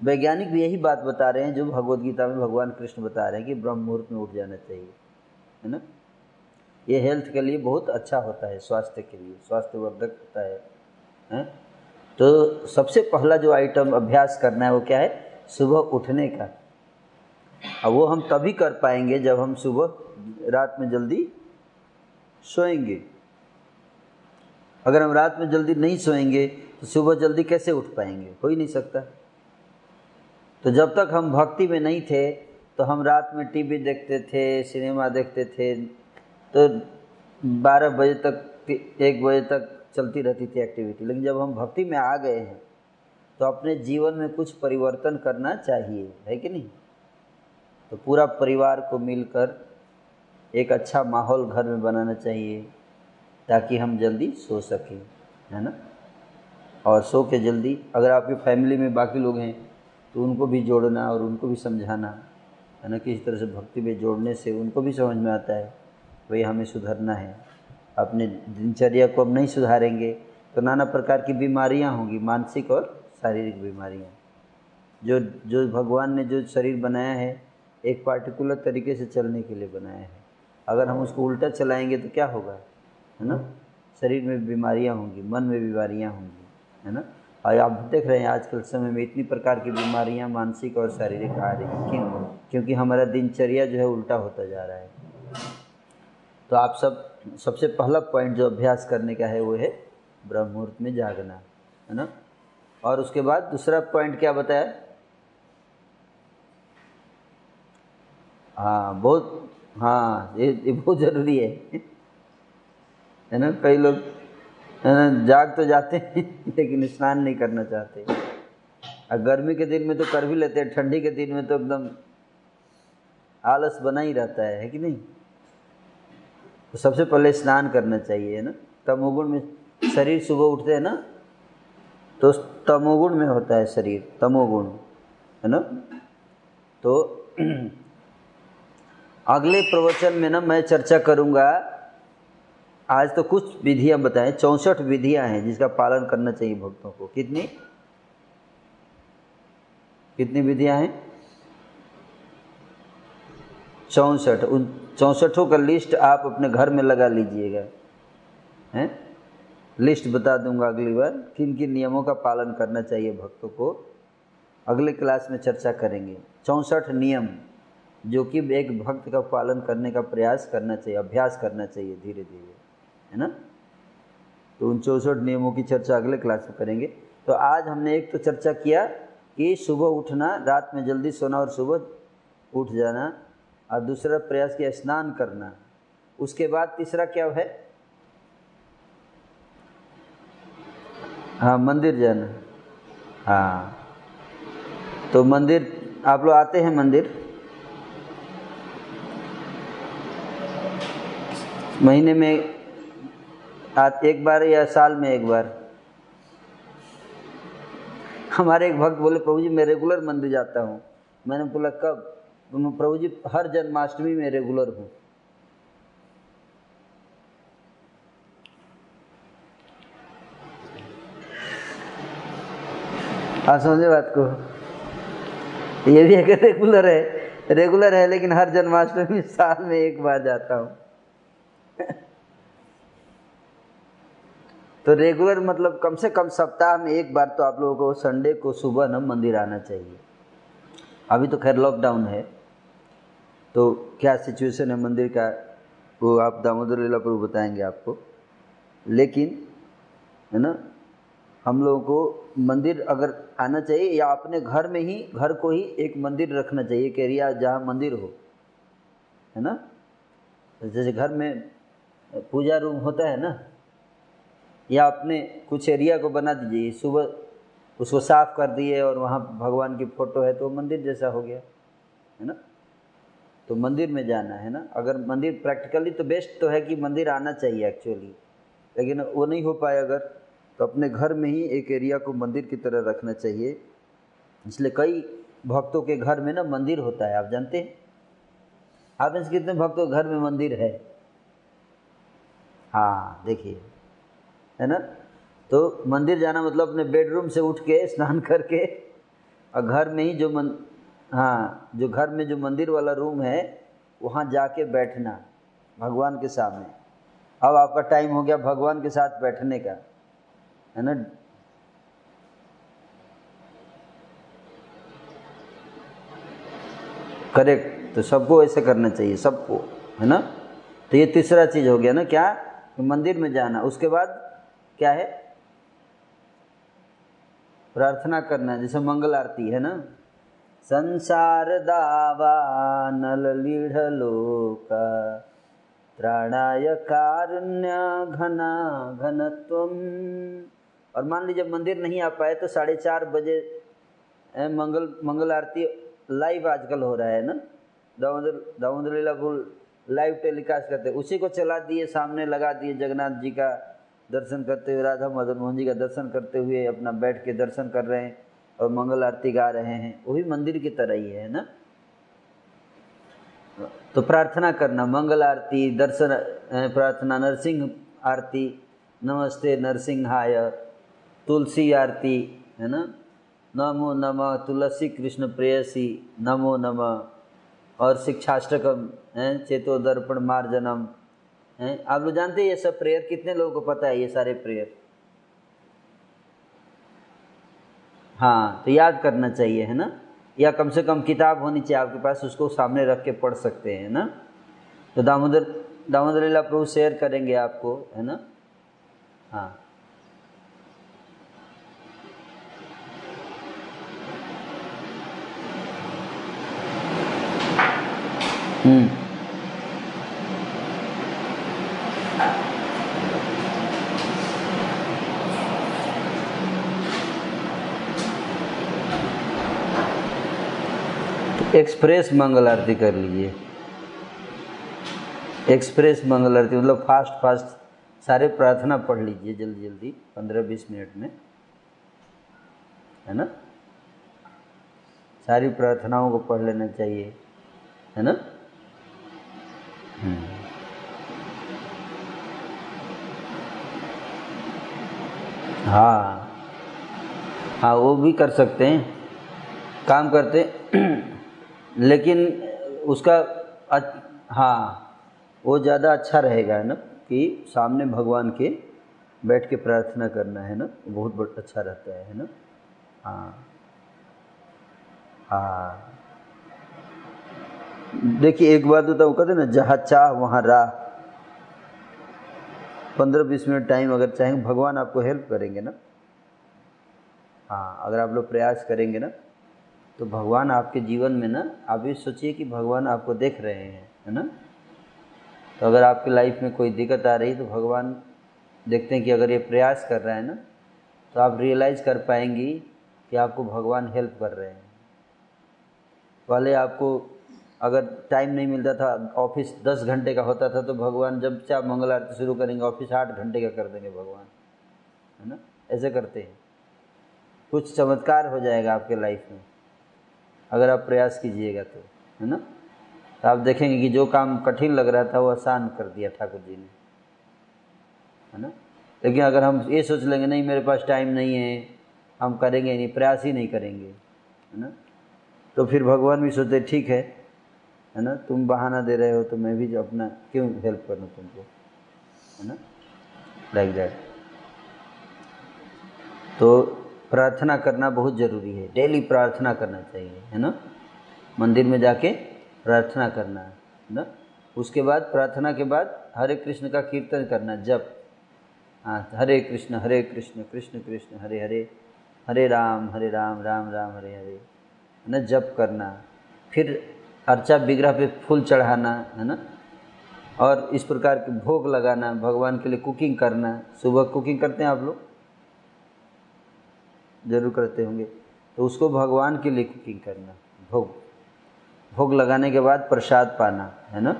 वैज्ञानिक भी यही बात बता रहे हैं जो भगवद्गीता में भगवान कृष्ण बता रहे हैं कि ब्रह्म मुहूर्त में उठ जाना चाहिए है ना। ये हेल्थ के लिए बहुत अच्छा होता है, स्वास्थ्य के लिए स्वास्थ्यवर्धक होता है हैं? तो सबसे पहला जो आइटम अभ्यास करना है वो क्या है, सुबह उठने का। अब वो हम तभी कर पाएंगे जब हम सुबह रात में जल्दी सोएंगे। अगर हम रात में जल्दी नहीं सोएंगे तो सुबह जल्दी कैसे उठ पाएंगे, हो ही नहीं सकता। तो जब तक हम भक्ति में नहीं थे तो हम रात में टीवी देखते थे, सिनेमा देखते थे, तो 12 बजे तक 1 बजे तक चलती रहती थी एक्टिविटी। लेकिन जब हम भक्ति में आ गए हैं तो अपने जीवन में कुछ परिवर्तन करना चाहिए, है कि नहीं। तो पूरा परिवार को मिलकर एक अच्छा माहौल घर में बनाना चाहिए ताकि हम जल्दी सो सकें, है ना। और सो के जल्दी, अगर आपकी फैमिली में बाकी लोग हैं तो उनको भी जोड़ना और उनको भी समझाना है ना, किसी तरह से भक्ति में जोड़ने से उनको भी समझ में आता है भाई हमें सुधरना है। अपने दिनचर्या को हम नहीं सुधारेंगे तो नाना प्रकार की बीमारियां होंगी, मानसिक और शारीरिक बीमारियां। जो भगवान ने जो शरीर बनाया है एक पार्टिकुलर तरीके से चलने के लिए बनाया है, अगर हम उसको उल्टा चलाएंगे तो क्या होगा है ना, शरीर में बीमारियां होंगी, मन में बीमारियां होंगी है ना। और आप देख रहे हैं आजकल समय में इतनी प्रकार की बीमारियां मानसिक और शारीरिक आ रही हैं, क्यों? क्योंकि हमारा दिनचर्या जो है उल्टा होता जा रहा है। तो आप सबसे पहला पॉइंट जो अभ्यास करने का है वो है ब्रह्म मुहूर्त में जागना, है ना। और उसके बाद दूसरा पॉइंट क्या बताया, हाँ ये बहुत ज़रूरी है ना। कई लोग जाग तो जाते हैं लेकिन स्नान नहीं करना चाहते, और गर्मी के दिन में तो कर भी लेते हैं, ठंडी के दिन में तो एकदम आलस बना ही रहता है कि नहीं। तो सबसे पहले स्नान करना चाहिए, है ना। तमोगुण में शरीर सुबह उठते हैं ना, तो तमोगुण में होता है शरीर, तमोगुण है ना। तो अगले प्रवचन में ना मैं चर्चा करूंगा, आज तो कुछ विधियां बताएं, 64 विधियां हैं जिसका पालन करना चाहिए भक्तों को। कितनी विधियां हैं, 64। उन 64 का लिस्ट आप अपने घर में लगा लीजिएगा, हैं। लिस्ट बता दूंगा अगली बार किन किन नियमों का पालन करना चाहिए भक्तों को, अगले क्लास में चर्चा करेंगे। 64 नियम जो कि एक भक्त का पालन करने का प्रयास करना चाहिए, अभ्यास करना चाहिए धीरे धीरे, है ना। तो उन 64 नियमों की चर्चा अगले क्लास में करेंगे। तो आज हमने एक तो चर्चा किया कि सुबह उठना, रात में जल्दी सोना और सुबह उठ जाना, और दूसरा प्रयास किया स्नान करना। उसके बाद तीसरा क्या है, हाँ मंदिर जाना। हाँ तो मंदिर आप लोग आते हैं, मंदिर महीने में एक बार या साल में एक बार। हमारे एक भक्त बोले प्रभु जी मैं रेगुलर मंदिर जाता हूँ। मैंने बोला कब, तो प्रभु जी हर जन्माष्टमी में रेगुलर हूँ। आप समझे बात को, ये भी एक रेगुलर है लेकिन हर जन्माष्टमी में साल में एक बार जाता हूँ। तो रेगुलर मतलब कम से कम सप्ताह में एक बार तो आप लोगों को संडे को सुबह ना मंदिर आना चाहिए। अभी तो खैर लॉकडाउन है, तो क्या सिचुएशन है मंदिर का वो आप दामोदर लीला प्रभु बताएंगे आपको। लेकिन है ना हम लोगों को मंदिर अगर आना चाहिए, या अपने घर में ही, घर को ही एक मंदिर रखना चाहिए, एक एरिया जहाँ मंदिर हो, है ना। जैसे घर में पूजा रूम होता है ना, या अपने कुछ एरिया को बना दीजिए, सुबह उसको साफ कर दिए और वहाँ भगवान की फोटो है तो मंदिर जैसा हो गया, है ना। तो मंदिर में जाना है ना, अगर मंदिर प्रैक्टिकली तो बेस्ट तो है कि मंदिर आना चाहिए एक्चुअली, लेकिन वो नहीं हो पाया अगर, तो अपने घर में ही एक एरिया को मंदिर की तरह रखना चाहिए। इसलिए कई भक्तों के घर में ना मंदिर होता है, आप जानते हैं, आप इसके कितने भक्तों के घर में मंदिर है? हाँ देखिए, है ना। तो मंदिर जाना मतलब अपने बेडरूम से उठ के स्नान करके और घर में ही जो घर में जो मंदिर वाला रूम है वहाँ जाके बैठना भगवान के सामने। अब आपका टाइम हो गया भगवान के साथ बैठने का, है ना। करेक्ट, तो सबको ऐसे करना चाहिए, सबको, है ना। तो ये तीसरा चीज़ हो गया ना, क्या, मंदिर में जाना। उसके बाद क्या है, प्रार्थना करना, जैसे मंगल आरती है ना। संसार दावा नल लीढ़ लोका त्राणाय कारुण्य घना घनत्वम। और मान लीजिए मंदिर नहीं आ पाए तो 4:30 बजे मंगल आरती लाइव आजकल हो रहा है ना, दामोदर लीला गुल लाइव टेलीकास्ट करते हैं, उसी को चला दिए, सामने लगा दिए, जगन्नाथ जी का दर्शन करते हुए, राधा मदन मोहन जी का दर्शन करते हुए अपना बैठ के दर्शन कर रहे हैं और मंगल आरती गा रहे हैं, वही मंदिर की तरह ही है ना। तो प्रार्थना करना, मंगल आरती, दर्शन, प्रार्थना, नरसिंह आरती, नमस्ते नरसिंहाय, तुलसी आरती, है ना, नमो नमः तुलसी कृष्ण प्रेयसी नमो नमः, और शिक्षाष्टकम, चेतो दर्पण मार्जनम। आप लोग जानते हैं ये सब प्रेयर, कितने लोगों को पता है ये सारे प्रेयर? हाँ, तो याद करना चाहिए, है ना, या कम से कम किताब होनी चाहिए आपके पास, उसको सामने रख के पढ़ सकते हैं ना। तो दामोदर लीला प्रभु शेयर करेंगे आपको, है ना। हाँ, एक्सप्रेस मंगल आरती कर लीजिए। एक्सप्रेस मंगल आरती मतलब फास्ट सारे प्रार्थना पढ़ लीजिए जल्दी 15-20 मिनट में, है ना। सारी प्रार्थनाओं को पढ़ लेना चाहिए, है ना। हाँ, वो भी कर सकते हैं, काम करते, लेकिन उसका वो ज़्यादा अच्छा रहेगा, है ना, कि सामने भगवान के बैठ के प्रार्थना करना, है ना, बहुत अच्छा रहता है ना। हाँ, देखिए एक बात होता है, वो कहते हैं ना, जहाँ चाह वहाँ राह। 15-20 मिनट टाइम अगर चाहेंगे, भगवान आपको हेल्प करेंगे ना। हाँ, अगर आप लोग प्रयास करेंगे ना, तो भगवान आपके जीवन में ना, आप ये सोचिए कि भगवान आपको देख रहे हैं, है ना। तो अगर आपकी लाइफ में कोई दिक्कत आ रही, तो भगवान देखते हैं कि अगर ये प्रयास कर रहा है ना, तो आप रियलाइज़ कर पाएंगी कि आपको भगवान हेल्प कर रहे हैं। पहले आपको अगर टाइम नहीं मिलता था, ऑफिस 10 घंटे का होता था, तो भगवान जब चाहे मंगल आरती शुरू करेंगे, ऑफिस 8 घंटे का कर देंगे भगवान, है ना। ऐसे करते हैं, कुछ चमत्कार हो जाएगा आपके लाइफ में, अगर आप प्रयास कीजिएगा तो, है ना। तो आप देखेंगे कि जो काम कठिन लग रहा था वो आसान कर दिया ठाकुर जी ने, है ना। लेकिन अगर हम ये सोच लेंगे, नहीं मेरे पास टाइम नहीं है, हम करेंगे नहीं, प्रयास ही नहीं करेंगे, है ना, तो फिर भगवान भी सोचते ठीक है ना, तुम बहाना दे रहे हो तो मैं भी अपना क्यों हेल्प करूँ तुमको, है ना, लाइक दैट। तो प्रार्थना करना बहुत ज़रूरी है, डेली प्रार्थना करना चाहिए, है ना, मंदिर में जाके प्रार्थना करना, है ना। उसके बाद प्रार्थना के बाद हरे कृष्ण का कीर्तन करना, जप। हाँ, हरे कृष्ण कृष्ण कृष्ण हरे हरे, हरे राम राम राम हरे हरे, है ना, जप करना। फिर अर्चा विग्रह पे फूल चढ़ाना, है ना, और इस प्रकार के भोग लगाना, भगवान के लिए कुकिंग करना। सुबह कुकिंग करते हैं आप लोग, जरूर करते होंगे, तो उसको भगवान के लिए कुकिंग करना, भोग लगाने के बाद प्रसाद पाना, है ना।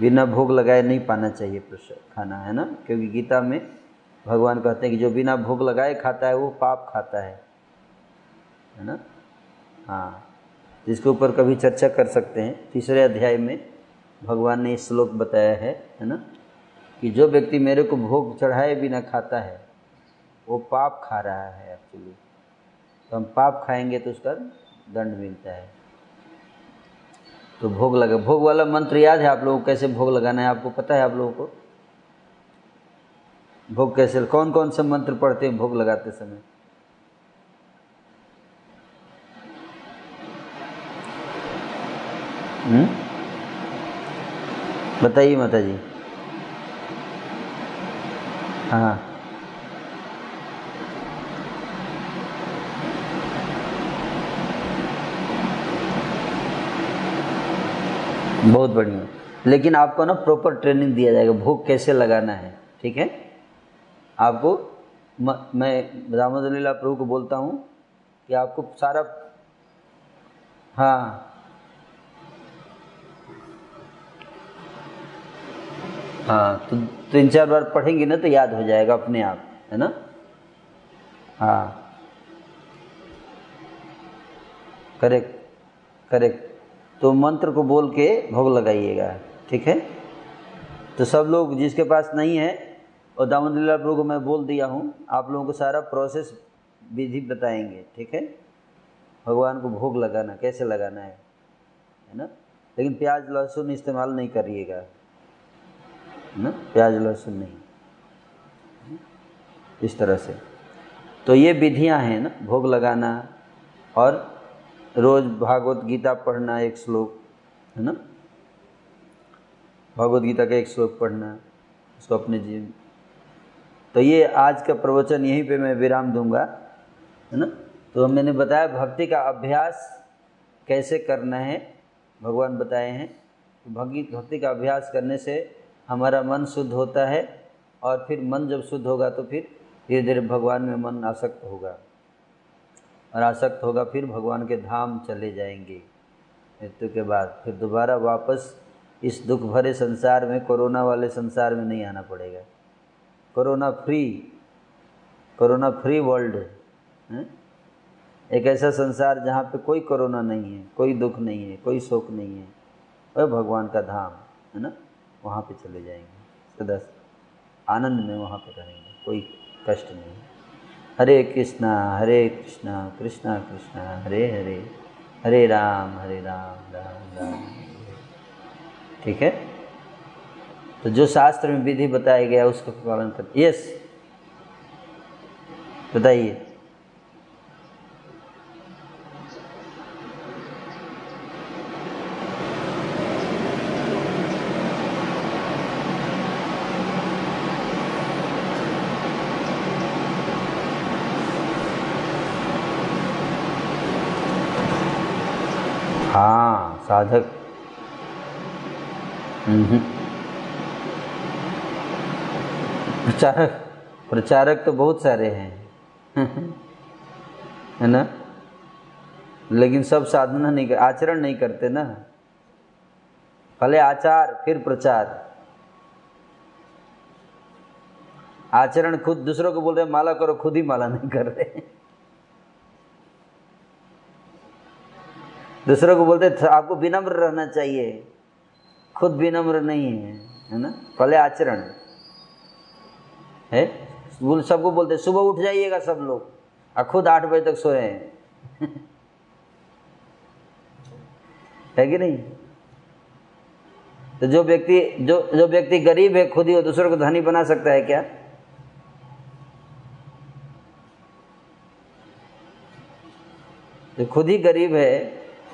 बिना भोग लगाए नहीं पाना चाहिए प्रसाद खाना, है ना। क्योंकि गीता में भगवान कहते हैं कि जो बिना भोग लगाए खाता है वो पाप खाता है ना। हाँ, जिसके ऊपर कभी चर्चा कर सकते हैं। तीसरे अध्याय में भगवान ने श्लोक बताया है ना, कि जो व्यक्ति मेरे को भोग चढ़ाए बिना खाता है वो पाप खा रहा है एक्चुअली। तो हम पाप खाएंगे तो उसका दंड मिलता है। तो भोग लगा, भोग वाला मंत्र याद है आप लोगों को? कैसे भोग लगाना है आपको पता है? आप लोगों को भोग कैसे, कौन कौन से मंत्र पढ़ते हैं भोग लगाते समय? बताइए माता जी। हाँ, बहुत बढ़िया। लेकिन आपको ना प्रॉपर ट्रेनिंग दिया जाएगा भोग कैसे लगाना है, ठीक है। आपको मैं रामदलीला प्रभु को बोलता हूँ कि आपको सारा, हाँ हाँ, तो 3-4 बार पढ़ेंगे ना तो याद हो जाएगा अपने आप, है ना। हाँ करेक्ट करेक्ट। तो मंत्र को बोल के भोग लगाइएगा, ठीक है। तो सब लोग जिसके पास नहीं है, और दामोदर प्रभु को मैं बोल दिया हूँ, आप लोगों को सारा प्रोसेस विधि बताएंगे, ठीक है। भगवान को भोग लगाना कैसे लगाना है ना। लेकिन प्याज लहसुन इस्तेमाल नहीं करिएगा, है ना, प्याज लहसुन नहीं। इस तरह से तो ये विधियाँ हैं ना भोग लगाना। और रोज भागवत गीता पढ़ना, एक श्लोक, है ना, भागवत गीता का एक श्लोक पढ़ना, उसको अपने जीवन। तो ये आज का प्रवचन यहीं पे मैं विराम दूंगा, है ना। तो मैंने बताया भक्ति का अभ्यास कैसे करना है, भगवान बताए हैं। भक्ति का अभ्यास करने से हमारा मन शुद्ध होता है, और फिर मन जब शुद्ध होगा तो फिर धीरे धीरे भगवान में मन आसक्त होगा, और आसक्त होगा फिर भगवान के धाम चले जाएंगे मृत्यु के बाद। फिर दोबारा वापस इस दुख भरे संसार में, कोरोना वाले संसार में नहीं आना पड़ेगा। कोरोना फ्री वर्ल्ड है, एक ऐसा संसार जहाँ पे कोई कोरोना नहीं है, कोई दुख नहीं है, कोई शोक नहीं है, और भगवान का धाम है ना, वहाँ पे चले जाएंगे। सदा आनंद में वहाँ पे रहेंगे, कोई कष्ट नहीं। हरे कृष्णा कृष्णा कृष्णा हरे हरे, हरे राम हरे राम राम राम, ठीक है। तो जो शास्त्र में विधि बताया गया उसका पालन कर। यस बताइए। हाँ साधक, प्रचारक तो बहुत सारे हैं है ना, लेकिन सब साधना नहीं, आचरण नहीं करते ना। पहले आचार फिर प्रचार। आचरण खुद दूसरों को बोल रहे माला करो, खुद ही माला नहीं कर रहे। दूसरों को बोलते आपको विनम्र रहना चाहिए, खुद विनम्र नहीं है, है ना। पहले आचरण है। सबको बोलते सुबह उठ जाइएगा सब लोग, और खुद 8 बजे तक सोए हैं है कि नहीं। तो जो व्यक्ति गरीब है खुद ही वो दूसरों को धनी बना सकता है क्या? तो खुद ही गरीब है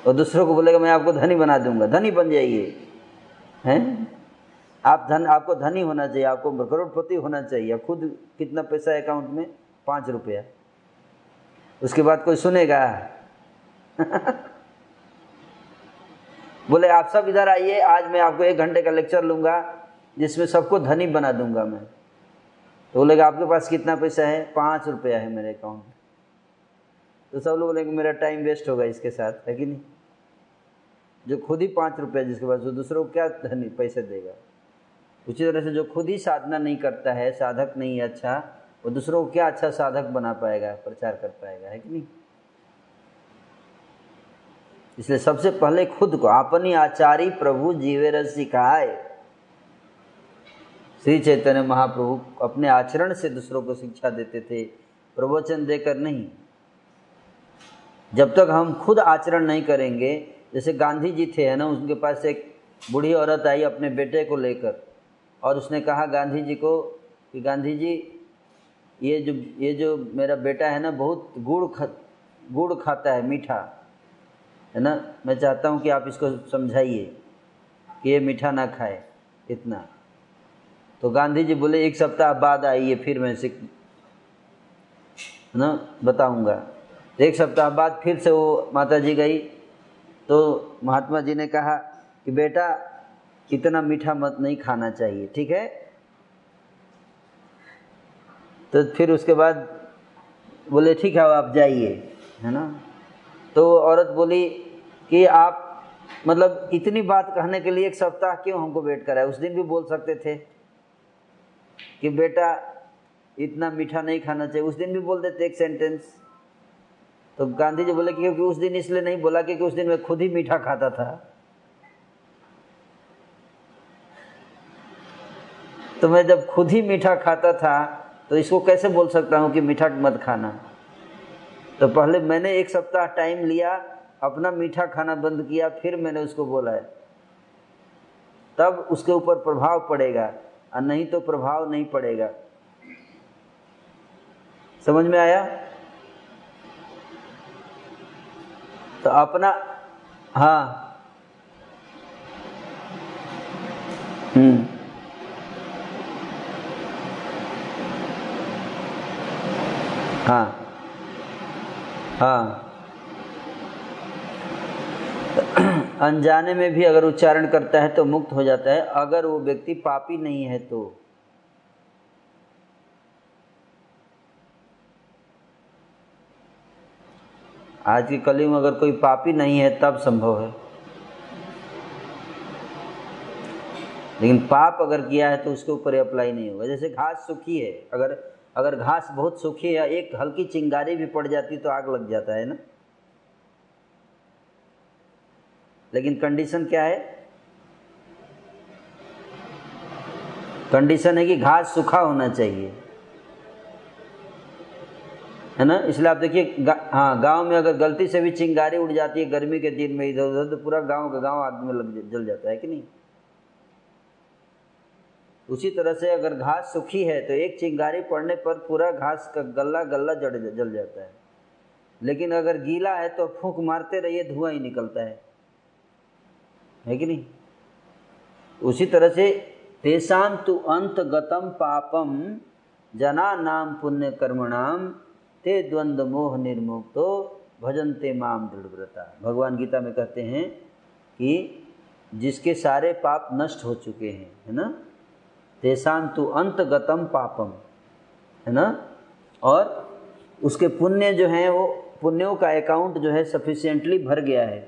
और दूसरों को बोलेगा मैं आपको धनी बना दूंगा, धनी बन जाइए। हैं आपको धनी होना चाहिए, आपको करोड़पति होना चाहिए। खुद कितना पैसा है अकाउंट में? 5 रुपया। उसके बाद कोई सुनेगा बोले आप सब इधर आइए, आज मैं आपको 1 घंटे का लेक्चर लूंगा जिसमें सबको धनी बना दूंगा मैं। तो बोलेगा आपके पास कितना पैसा है? 5 रुपया है मेरे अकाउंट में। तो सब लोग बोलेंगे मेरा टाइम वेस्ट होगा इसके साथ, है कि नहीं। जो खुद ही 5 रुपया जिसके पास, वो दूसरों को क्या धनी पैसे देगा। उसी तरह से जो खुद ही साधना नहीं करता है, साधक नहीं है अच्छा, वो दूसरों को क्या अच्छा साधक बना पाएगा, प्रचार कर पाएगा, है कि नहीं। इसलिए सबसे पहले खुद को, आपनी आचारी प्रभु जीवेर सिखाए। श्री चैतन्य महाप्रभु अपने आचरण से दूसरों को शिक्षा देते थे, प्रवचन देकर नहीं। जब तक हम खुद आचरण नहीं करेंगे, जैसे गांधी जी थे है ना, उनके पास एक बूढ़ी औरत आई अपने बेटे को लेकर, और उसने कहा गांधी जी को कि गांधी जी ये जो मेरा बेटा है ना, बहुत गुड़ खाता है, मीठा है ना, मैं चाहता हूँ कि आप इसको समझाइए कि ये मीठा ना खाए इतना। तो गांधी जी बोले 1 सप्ताह बाद आइए, फिर मैं इसे ना बताऊँगा। 1 सप्ताह बाद फिर से वो माता जी गई, तो महात्मा जी ने कहा कि बेटा इतना मीठा मत नहीं खाना चाहिए, ठीक है। तो फिर उसके बाद बोले ठीक है आप जाइए, है ना। तो औरत बोली कि आप मतलब इतनी बात कहने के लिए 1 सप्ताह क्यों हमको वेट कराए, उस दिन भी बोल सकते थे कि बेटा इतना मीठा नहीं खाना चाहिए, उस दिन भी बोल देते एक सेंटेंस। तो गांधी जी बोले क्योंकि उस दिन इसलिए नहीं बोला क्योंकि उस दिन मैं खुद ही मीठा खाता था, तो मैं जब खुद ही मीठा खाता था तो इसको कैसे बोल सकता हूँ कि मीठा मत खाना। तो पहले मैंने 1 सप्ताह टाइम लिया, अपना मीठा खाना बंद किया, फिर मैंने उसको बोला है, तब उसके ऊपर प्रभाव पड़ेगा, और नहीं तो प्रभाव नहीं पड़ेगा। समझ में आया। तो अपना हाँ हाँ हाँ अनजाने में भी अगर उच्चारण करता है तो मुक्त हो जाता है, अगर वो व्यक्ति पापी नहीं है तो। आज के कलयुग में अगर कोई पापी नहीं है तब संभव है, लेकिन पाप अगर किया है तो उसके ऊपर अप्लाई नहीं होगा। जैसे घास सूखी है, अगर घास बहुत सूखी है, एक हल्की चिंगारी भी पड़ जाती तो आग लग जाता है ना। लेकिन कंडीशन क्या है, कंडीशन है कि घास सूखा होना चाहिए, है ना। इसलिए आप देखिए हाँ, गांव में अगर गलती से भी चिंगारी उड़ जाती है गर्मी के दिन में इधर उधर, तो पूरा गांव का गांव आग में जल जाता है कि नहीं। उसी तरह से अगर घास सूखी है तो एक चिंगारी पड़ने पर पूरा घास का गल्ला गल्ला जल जाता है, लेकिन अगर गीला है तो फूंक मारते रहिए धुआं ही निकलता है कि नहीं। उसी तरह से तेषां तु अंतगतम पापम जना नाम पुण्य कर्मणाम ते द्वंद्व मोह निर्मुक्तो भजन्ते माम दृढ़व्रता। भगवान गीता में कहते हैं कि जिसके सारे पाप नष्ट हो चुके हैं, है ना, तेषां तु अंतगतम पापम, है ना, और उसके पुण्य जो है वो पुण्यों का अकाउंट जो है सफिशिएंटली भर गया है,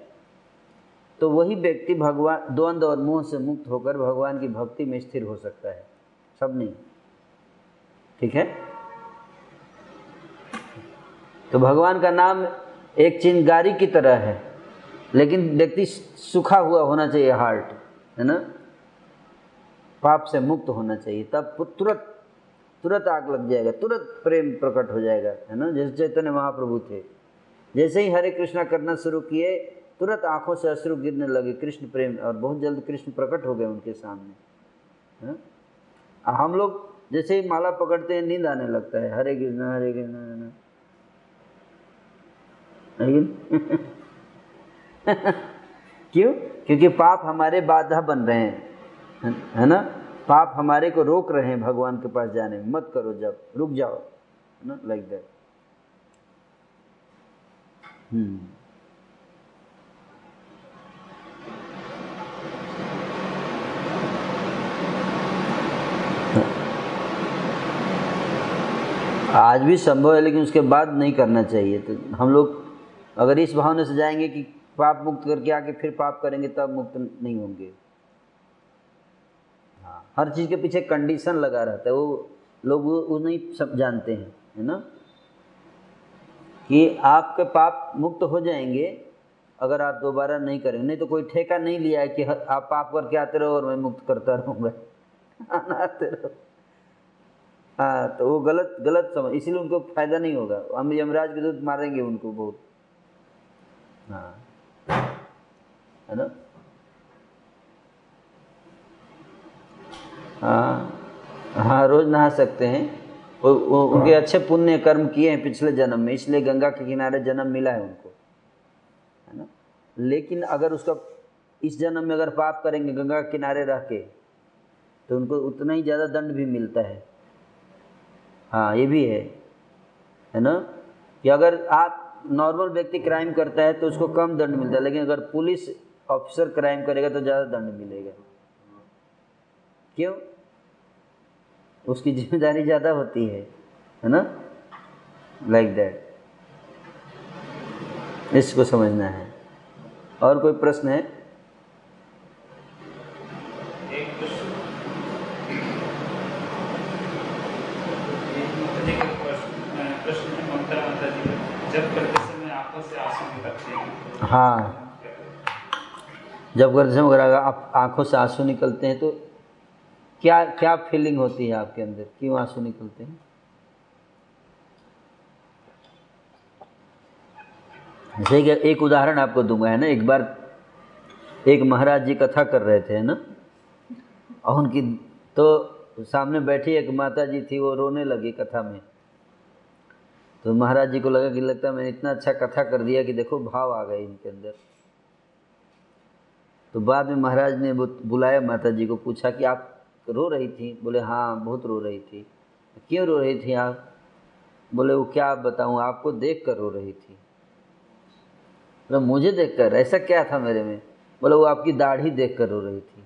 तो वही व्यक्ति भगवान द्वंद्व और मोह से मुक्त होकर भगवान की भक्ति में स्थिर हो सकता है, सब नहीं, ठीक है। तो भगवान का नाम एक चिंगारी की तरह है, लेकिन व्यक्ति सूखा हुआ होना चाहिए हार्ट, है ना, पाप से मुक्त होना चाहिए, तब तुरंत तुरंत आग लग जाएगा, तुरंत प्रेम प्रकट हो जाएगा, है ना। जैसे चैतन्य महाप्रभु थे, जैसे ही हरे कृष्णा करना शुरू किए तुरंत आंखों से अश्रु गिरने लगे कृष्ण प्रेम, और बहुत जल्द कृष्ण प्रकट हो गए उनके सामने, है ना? हम लोग जैसे ही माला पकड़ते हैं नींद आने लगता है, हरे कृष्णा हरे कृष्णा, है ना, क्यों? क्योंकि पाप हमारे बाधा बन रहे हैं, है ना, पाप हमारे को रोक रहे हैं भगवान के पास जाने में। मत करो, जब रुक जाओ, है ना, लाइक दैट। आज भी संभव है, लेकिन उसके बाद नहीं करना चाहिए। तो हम लोग अगर इस भावना से जाएंगे कि पाप मुक्त करके आके फिर पाप करेंगे तब मुक्त नहीं होंगे। हाँ, हर चीज़ के पीछे कंडीशन लगा रहता है, वो लोग वो नहीं सब जानते हैं, है ना, कि आपके पाप मुक्त हो जाएंगे अगर आप दोबारा नहीं करेंगे। नहीं तो कोई ठेका नहीं लिया है कि आप पाप करके आते रहो और मैं मुक्त करता रहूँगा, आते रहो। हाँ, तो वो गलत गलत समझ, इसीलिए उनको फायदा नहीं होगा, हम यमराज के दूत मारेंगे उनको बहुत। हाँ, है ना। हाँ हाँ, रोज नहा सकते हैं, वो उनके अच्छे पुण्य कर्म किए हैं पिछले जन्म में, इसलिए गंगा के किनारे जन्म मिला है उनको, है ना। लेकिन अगर उसका इस जन्म में अगर पाप करेंगे गंगा के किनारे रह के, तो उनको उतना ही ज़्यादा दंड भी मिलता है। हाँ, ये भी है ना, कि अगर आप नॉर्मल व्यक्ति क्राइम करता है तो उसको कम दंड मिलता है, लेकिन अगर पुलिस ऑफिसर क्राइम करेगा तो ज़्यादा दंड मिलेगा। क्यों? उसकी जिम्मेदारी ज़्यादा होती है ना, लाइक दैट। इसको समझना है। और कोई प्रश्न है? हाँ, जब गर्द से अगर आप आँखों से आंसू निकलते हैं तो क्या क्या फीलिंग होती है आपके अंदर, क्यों आंसू निकलते हैं? जैसे एक उदाहरण आपको दूंगा, है ना। एक बार एक महाराज जी कथा कर रहे थे, है ना, और उनकी तो सामने बैठी एक माता जी थी, वो रोने लगी कथा में। तो महाराज जी को लगा कि लगता है मैंने इतना अच्छा कथा कर दिया कि देखो भाव आ गए इनके अंदर। तो बाद में महाराज ने बुलाया माता जी को, पूछा कि आप रो रही थी? बोले हाँ, बहुत रो रही थी। क्यों रो रही थी आप? बोले वो क्या बताऊँ, आपको देख कर रो रही थी। बोले मुझे देख कर? ऐसा क्या था मेरे में? बोले वो आपकी दाढ़ी देख कर रो रही थी।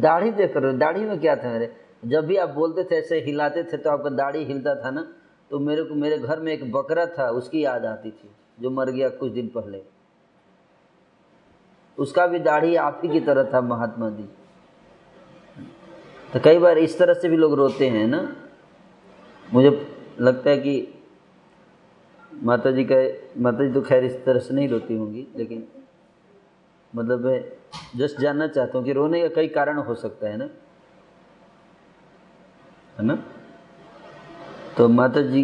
दाढ़ी देख कर रो, दाढ़ी में क्या था मेरे? जब भी आप बोलते थे, ऐसे हिलाते थे तो आपका दाढ़ी हिलता था ना, तो मेरे को मेरे घर में एक बकरा था, उसकी याद आती थी जो मर गया कुछ दिन पहले। उसका भी दाढ़ी आप ही की तरह था महात्मा जी। तो कई बार इस तरह से भी लोग रोते हैं ना। मुझे लगता है कि माता जी तो खैर इस तरह से नहीं रोती होंगी, लेकिन मतलब मैं जस्ट जानना चाहता हूँ कि रोने का कई कारण हो सकता है ना, है ना। तो माता जी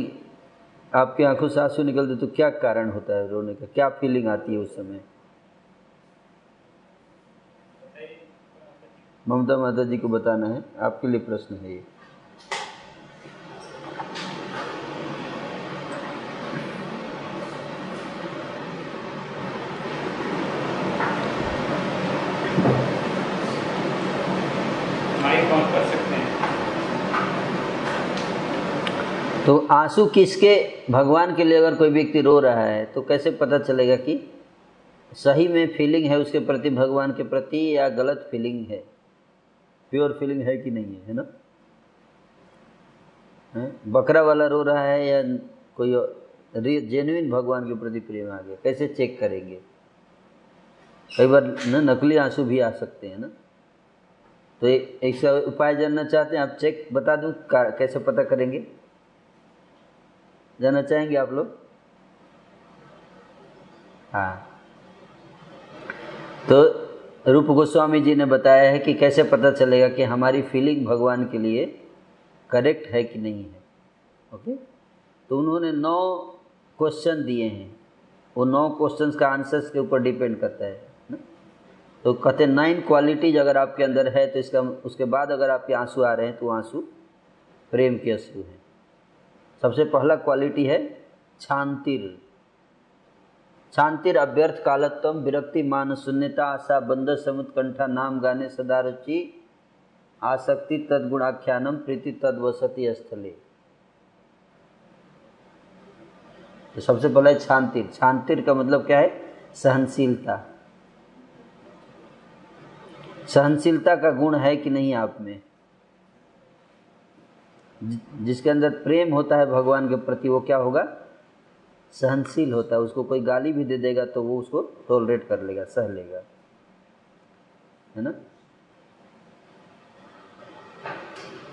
आपकी आंखों से आंसू निकलते तो क्या कारण होता है रोने का, क्या फीलिंग आती है उस समय? ममता माता जी को बताना है, आपके लिए प्रश्न है ये। कौन कर सकते हैं? तो आंसू किसके? भगवान के लिए अगर कोई व्यक्ति रो रहा है तो कैसे पता चलेगा कि सही में फीलिंग है उसके प्रति, भगवान के प्रति, या गलत फीलिंग है, प्योर फीलिंग है कि नहीं है, है ना। है? बकरा वाला रो रहा है या कोई जेन्युइन भगवान के प्रति प्रेम आ गया, कैसे चेक करेंगे? कई बार ना नकली आंसू भी आ सकते हैं ना। तो एक उपाय जानना चाहते हैं आप, चेक बता दूं कैसे पता करेंगे, जानना चाहेंगे आप लोग? हाँ, तो रूप गोस्वामी जी ने बताया है कि कैसे पता चलेगा कि हमारी फीलिंग भगवान के लिए करेक्ट है कि नहीं है। ओके, तो उन्होंने 9 क्वेश्चन दिए हैं, वो 9 क्वेश्चंस का आंसर्स के ऊपर डिपेंड करता है ना? तो कहते 9 क्वालिटीज अगर आपके अंदर है तो इसका उसके बाद अगर आपके आंसू आ रहे हैं तो आंसू प्रेम के आंसू हैं। सबसे पहला क्वालिटी है शांतिर। शांतिर अभ्यर्थ कालत्वम विरक्ति मान शून्यता आशा बंध समुत्कंठा नाम गाने सदारुचि आसक्ति तद्गुणाख्यानम प्रीति तद्वसति स्थले। तो सबसे पहला है शांतिर। शांतिर का मतलब क्या है? सहनशीलता। सहनशीलता का गुण है कि नहीं आप में? जिसके अंदर प्रेम होता है भगवान के प्रति वो क्या होगा? सहनशील होता है, उसको कोई गाली भी दे देगा तो वो उसको टॉलरेट कर लेगा, सह लेगा, है ना।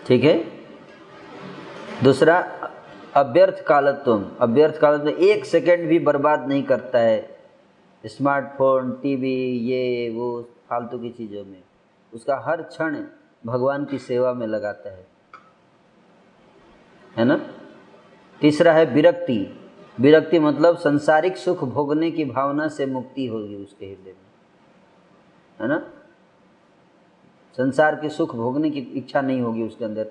ठीक है। दूसरा अव्यर्थ कालत्व, अव्यर्थ कालत्व एक सेकंड भी बर्बाद नहीं करता है स्मार्टफोन, टीवी, ये वो फालतू की चीज़ों में, उसका हर क्षण भगवान की सेवा में लगाता है ना। तीसरा है विरक्ति, विरक्ति मतलब संसारिक सुख भोगने की भावना से मुक्ति होगी उसके हृदय में, है ना। संसार के सुख भोगने की इच्छा नहीं होगी उसके अंदर।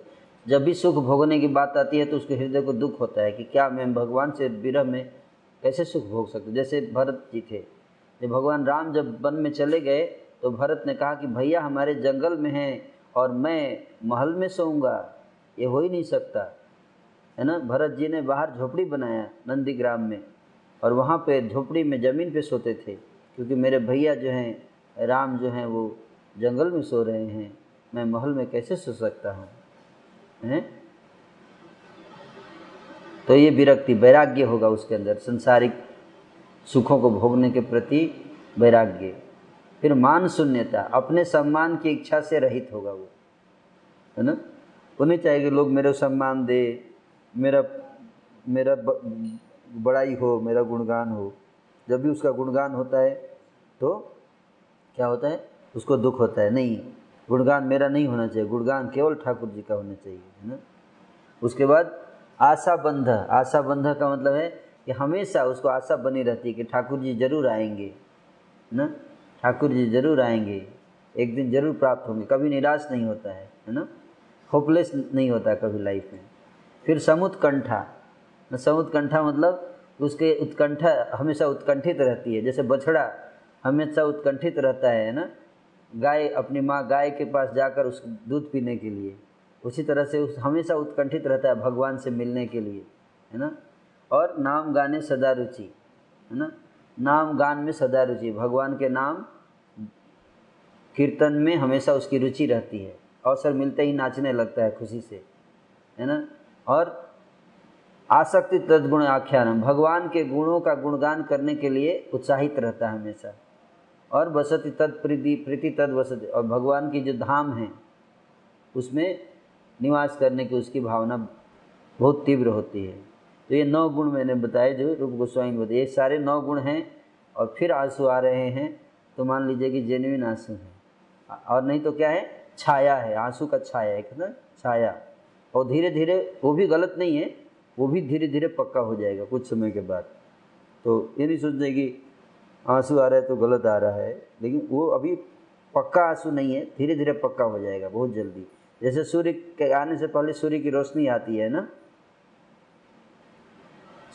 जब भी सुख भोगने की बात आती है तो उसके हृदय को दुख होता है कि क्या मैं भगवान से विरह में कैसे सुख भोग सकता हूँ। जैसे भरत जी थे, जब भगवान राम जब वन में चले गए तो भरत ने कहा कि भैया हमारे जंगल में हैं और मैं महल में सोऊंगा, ये हो ही नहीं सकता, है ना। भरत जी ने बाहर झोपड़ी बनाया नंदीग्राम में और वहाँ पे झोपड़ी में ज़मीन पे सोते थे, क्योंकि मेरे भैया जो हैं राम जो हैं वो जंगल में सो रहे हैं, मैं महल में कैसे सो सकता हूँ, है। तो ये विरक्ति, वैराग्य होगा उसके अंदर, संसारिक सुखों को भोगने के प्रति वैराग्य। फिर मान शून्यता, अपने सम्मान की इच्छा से रहित होगा वो, है ना। उन्हें चाहिए कि लोग मेरे सम्मान दे, मेरा बड़ाई हो, मेरा गुणगान हो। जब भी उसका गुणगान होता है तो क्या होता है, उसको दुख होता है। नहीं, गुणगान मेरा नहीं होना चाहिए, गुणगान केवल ठाकुर जी का होना चाहिए, है ना। उसके बाद आशा बंधा का मतलब है कि हमेशा उसको आशा बनी रहती है कि ठाकुर जी जरूर आएंगे, ना, ठाकुर जी जरूर आएंगे, एक दिन जरूर प्राप्त होंगे। कभी निराश नहीं होता है, है ना। होपलेस नहीं होता कभी लाइफ में। फिर समुत्कंठा, समुत्कंठा मतलब उसके उत्कंठा हमेशा उत्कंठित रहती है, जैसे बछड़ा हमेशा उत्कंठित रहता है ना, गाय अपनी माँ गाय के पास जाकर उस दूध पीने के लिए, उसी तरह से उस हमेशा उत्कंठित रहता है भगवान से मिलने के लिए, है ना। और नाम गाने सदा रुचि, है ना, नाम गान में सदा रुचि, भगवान के नाम कीर्तन में हमेशा उसकी रुचि रहती है, अवसर मिलते ही नाचने लगता है खुशी से, है ना। और आसक्ति तद्गुण आख्यानम, भगवान के गुणों का गुणगान करने के लिए उत्साहित रहता है हमेशा। और वसति तद प्रीति, प्रीति तद वसति, और भगवान की जो धाम है उसमें निवास करने की उसकी भावना बहुत तीव्र होती है। तो ये 9 गुण मैंने बताए जो रूप गोस्वामी बताए, ये सारे 9 गुण हैं। और फिर आंसू आ रहे हैं तो मान लीजिए कि जेन्युइन आंसू है, और नहीं तो क्या है, छाया है, आंसू का छाया है ना, छाया। और धीरे धीरे, वो भी गलत नहीं है, वो भी धीरे धीरे पक्का हो जाएगा कुछ समय के बाद। तो ये नहीं सोचने कि आंसू आ रहा है तो गलत आ रहा है, लेकिन वो अभी पक्का आंसू नहीं है, धीरे धीरे पक्का हो जाएगा बहुत जल्दी। जैसे सूर्य के आने से पहले सूर्य की रोशनी आती है ना,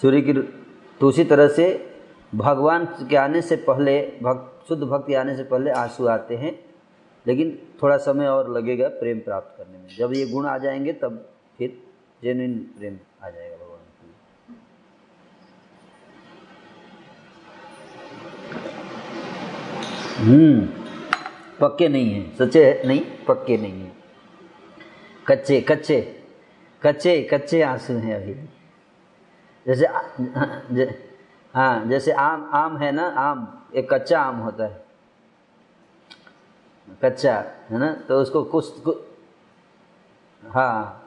सूर्य की, तो उसी तरह से भगवान के आने से पहले, भक्त, शुद्ध भक्ति आने से पहले आंसू आते हैं, लेकिन थोड़ा समय और लगेगा प्रेम प्राप्त करने में। जब ये गुण आ जाएंगे तब फिर जेन्युइन प्रेम आ जाएगा भगवान के लिए। पक्के नहीं है, सच्चे है नहीं, पक्के नहीं है, कच्चे कच्चे कच्चे कच्चे आंसू हैं अभी। जैसे हाँ, जैसे आम है ना, आम एक कच्चा आम होता है, कच्चा है ना, तो उसको कुछ हाँ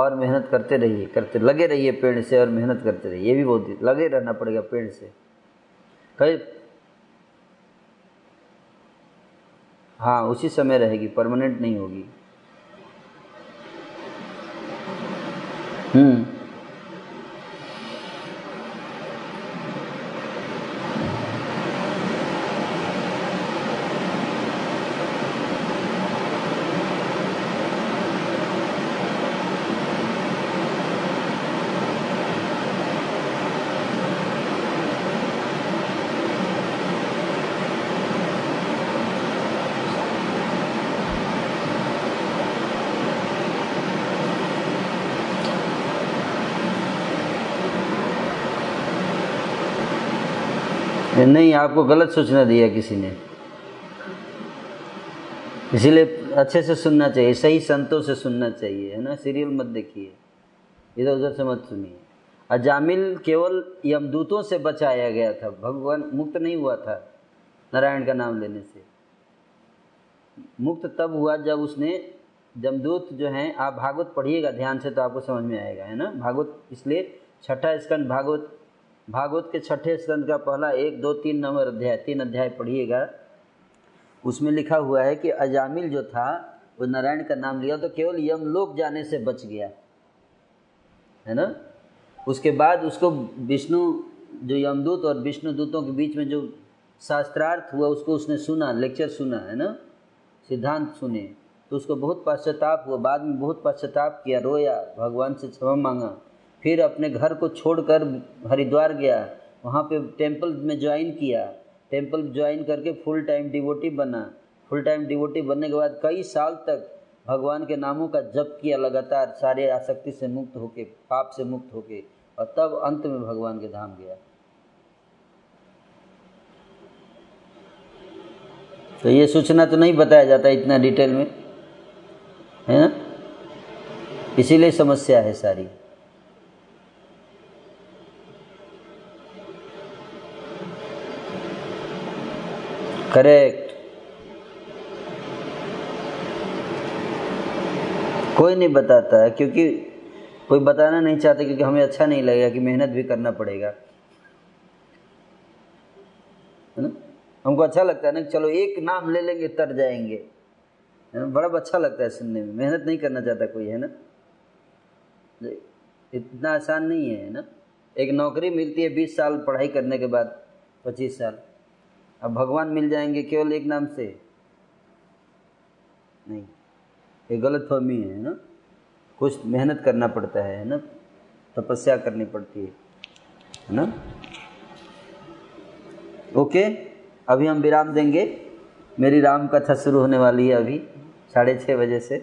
और मेहनत करते रहिए, लगे रहिए पेड़ से, और मेहनत करते रहिए, ये भी बहुत लगे रहना पड़ेगा पेड़ से। कहीं हाँ उसी समय रहेगी, परमानेंट नहीं होगी। नहीं, आपको गलत सूचना दिया किसी ने, इसीलिए अच्छे से सुनना चाहिए, सही संतों से सुनना चाहिए, है ना। सीरियल मत देखिए, इधर उधर से मत सुनिए। अजामिल केवल यमदूतों से बचाया गया था, भगवान मुक्त नहीं हुआ था नारायण का नाम लेने से। मुक्त तब हुआ जब उसने जमदूत जो हैं, आप भागवत पढ़िएगा ध्यान से तो आपको समझ में आएगा, है ना। भागवत इसलिए छठा स्कंद, भागवत के छठे स्कंद का पहला 1, 2, 3 नंबर अध्याय, 3 अध्याय पढ़िएगा। उसमें लिखा हुआ है कि अजामिल जो था वो नारायण का नाम लिया तो केवल यमलोक जाने से बच गया, है ना। उसके बाद उसको विष्णु जो यमदूत और विष्णु दूतों के बीच में जो शास्त्रार्थ हुआ उसको उसने सुना, लेक्चर सुना, है ना, सिद्धांत सुने, तो उसको बहुत पश्चाताप हुआ, बाद में बहुत पश्चाताप किया, रोया, भगवान से क्षमा मांगा, फिर अपने घर को छोड़कर हरिद्वार गया, वहाँ पे टेंपल में ज्वाइन किया, टेंपल ज्वाइन करके फुल टाइम डिवोटी बना। फुल टाइम डिवोटी बनने के बाद कई साल तक भगवान के नामों का जप किया लगातार, सारे आसक्ति से मुक्त होके, पाप से मुक्त होके, और तब अंत में भगवान के धाम गया। तो ये सूचना तो नहीं बताया जाता इतना डिटेल में, है ना, इसीलिए समस्या है सारी। करेक्ट। कोई नहीं बताता है क्योंकि कोई बताना नहीं चाहता, क्योंकि हमें अच्छा नहीं लगेगा कि मेहनत भी करना पड़ेगा, है ना। हमको अच्छा लगता है ना, चलो एक नाम ले लेंगे तर जाएंगे, है ना, बड़ा अच्छा लगता है सुनने में। मेहनत नहीं करना चाहता कोई, है ना, इतना आसान नहीं है, है ना। एक नौकरी मिलती है 20 साल पढ़ाई करने के बाद, 25 साल, अब भगवान मिल जाएंगे केवल एक नाम से नहीं, ये गलतफहमी है ना। कुछ मेहनत करना पड़ता है ना, तपस्या करनी पड़ती है ना। ओके, अभी हम विराम देंगे, मेरी राम कथा शुरू होने वाली है अभी 6:30 बजे से,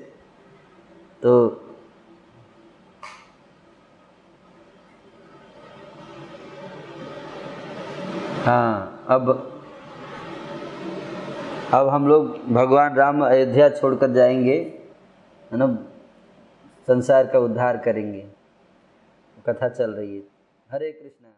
तो हाँ, अब हम लोग भगवान राम अयोध्या छोड़कर जाएंगे, है ना, संसार का उद्धार करेंगे, कथा चल रही है। हरे कृष्णा।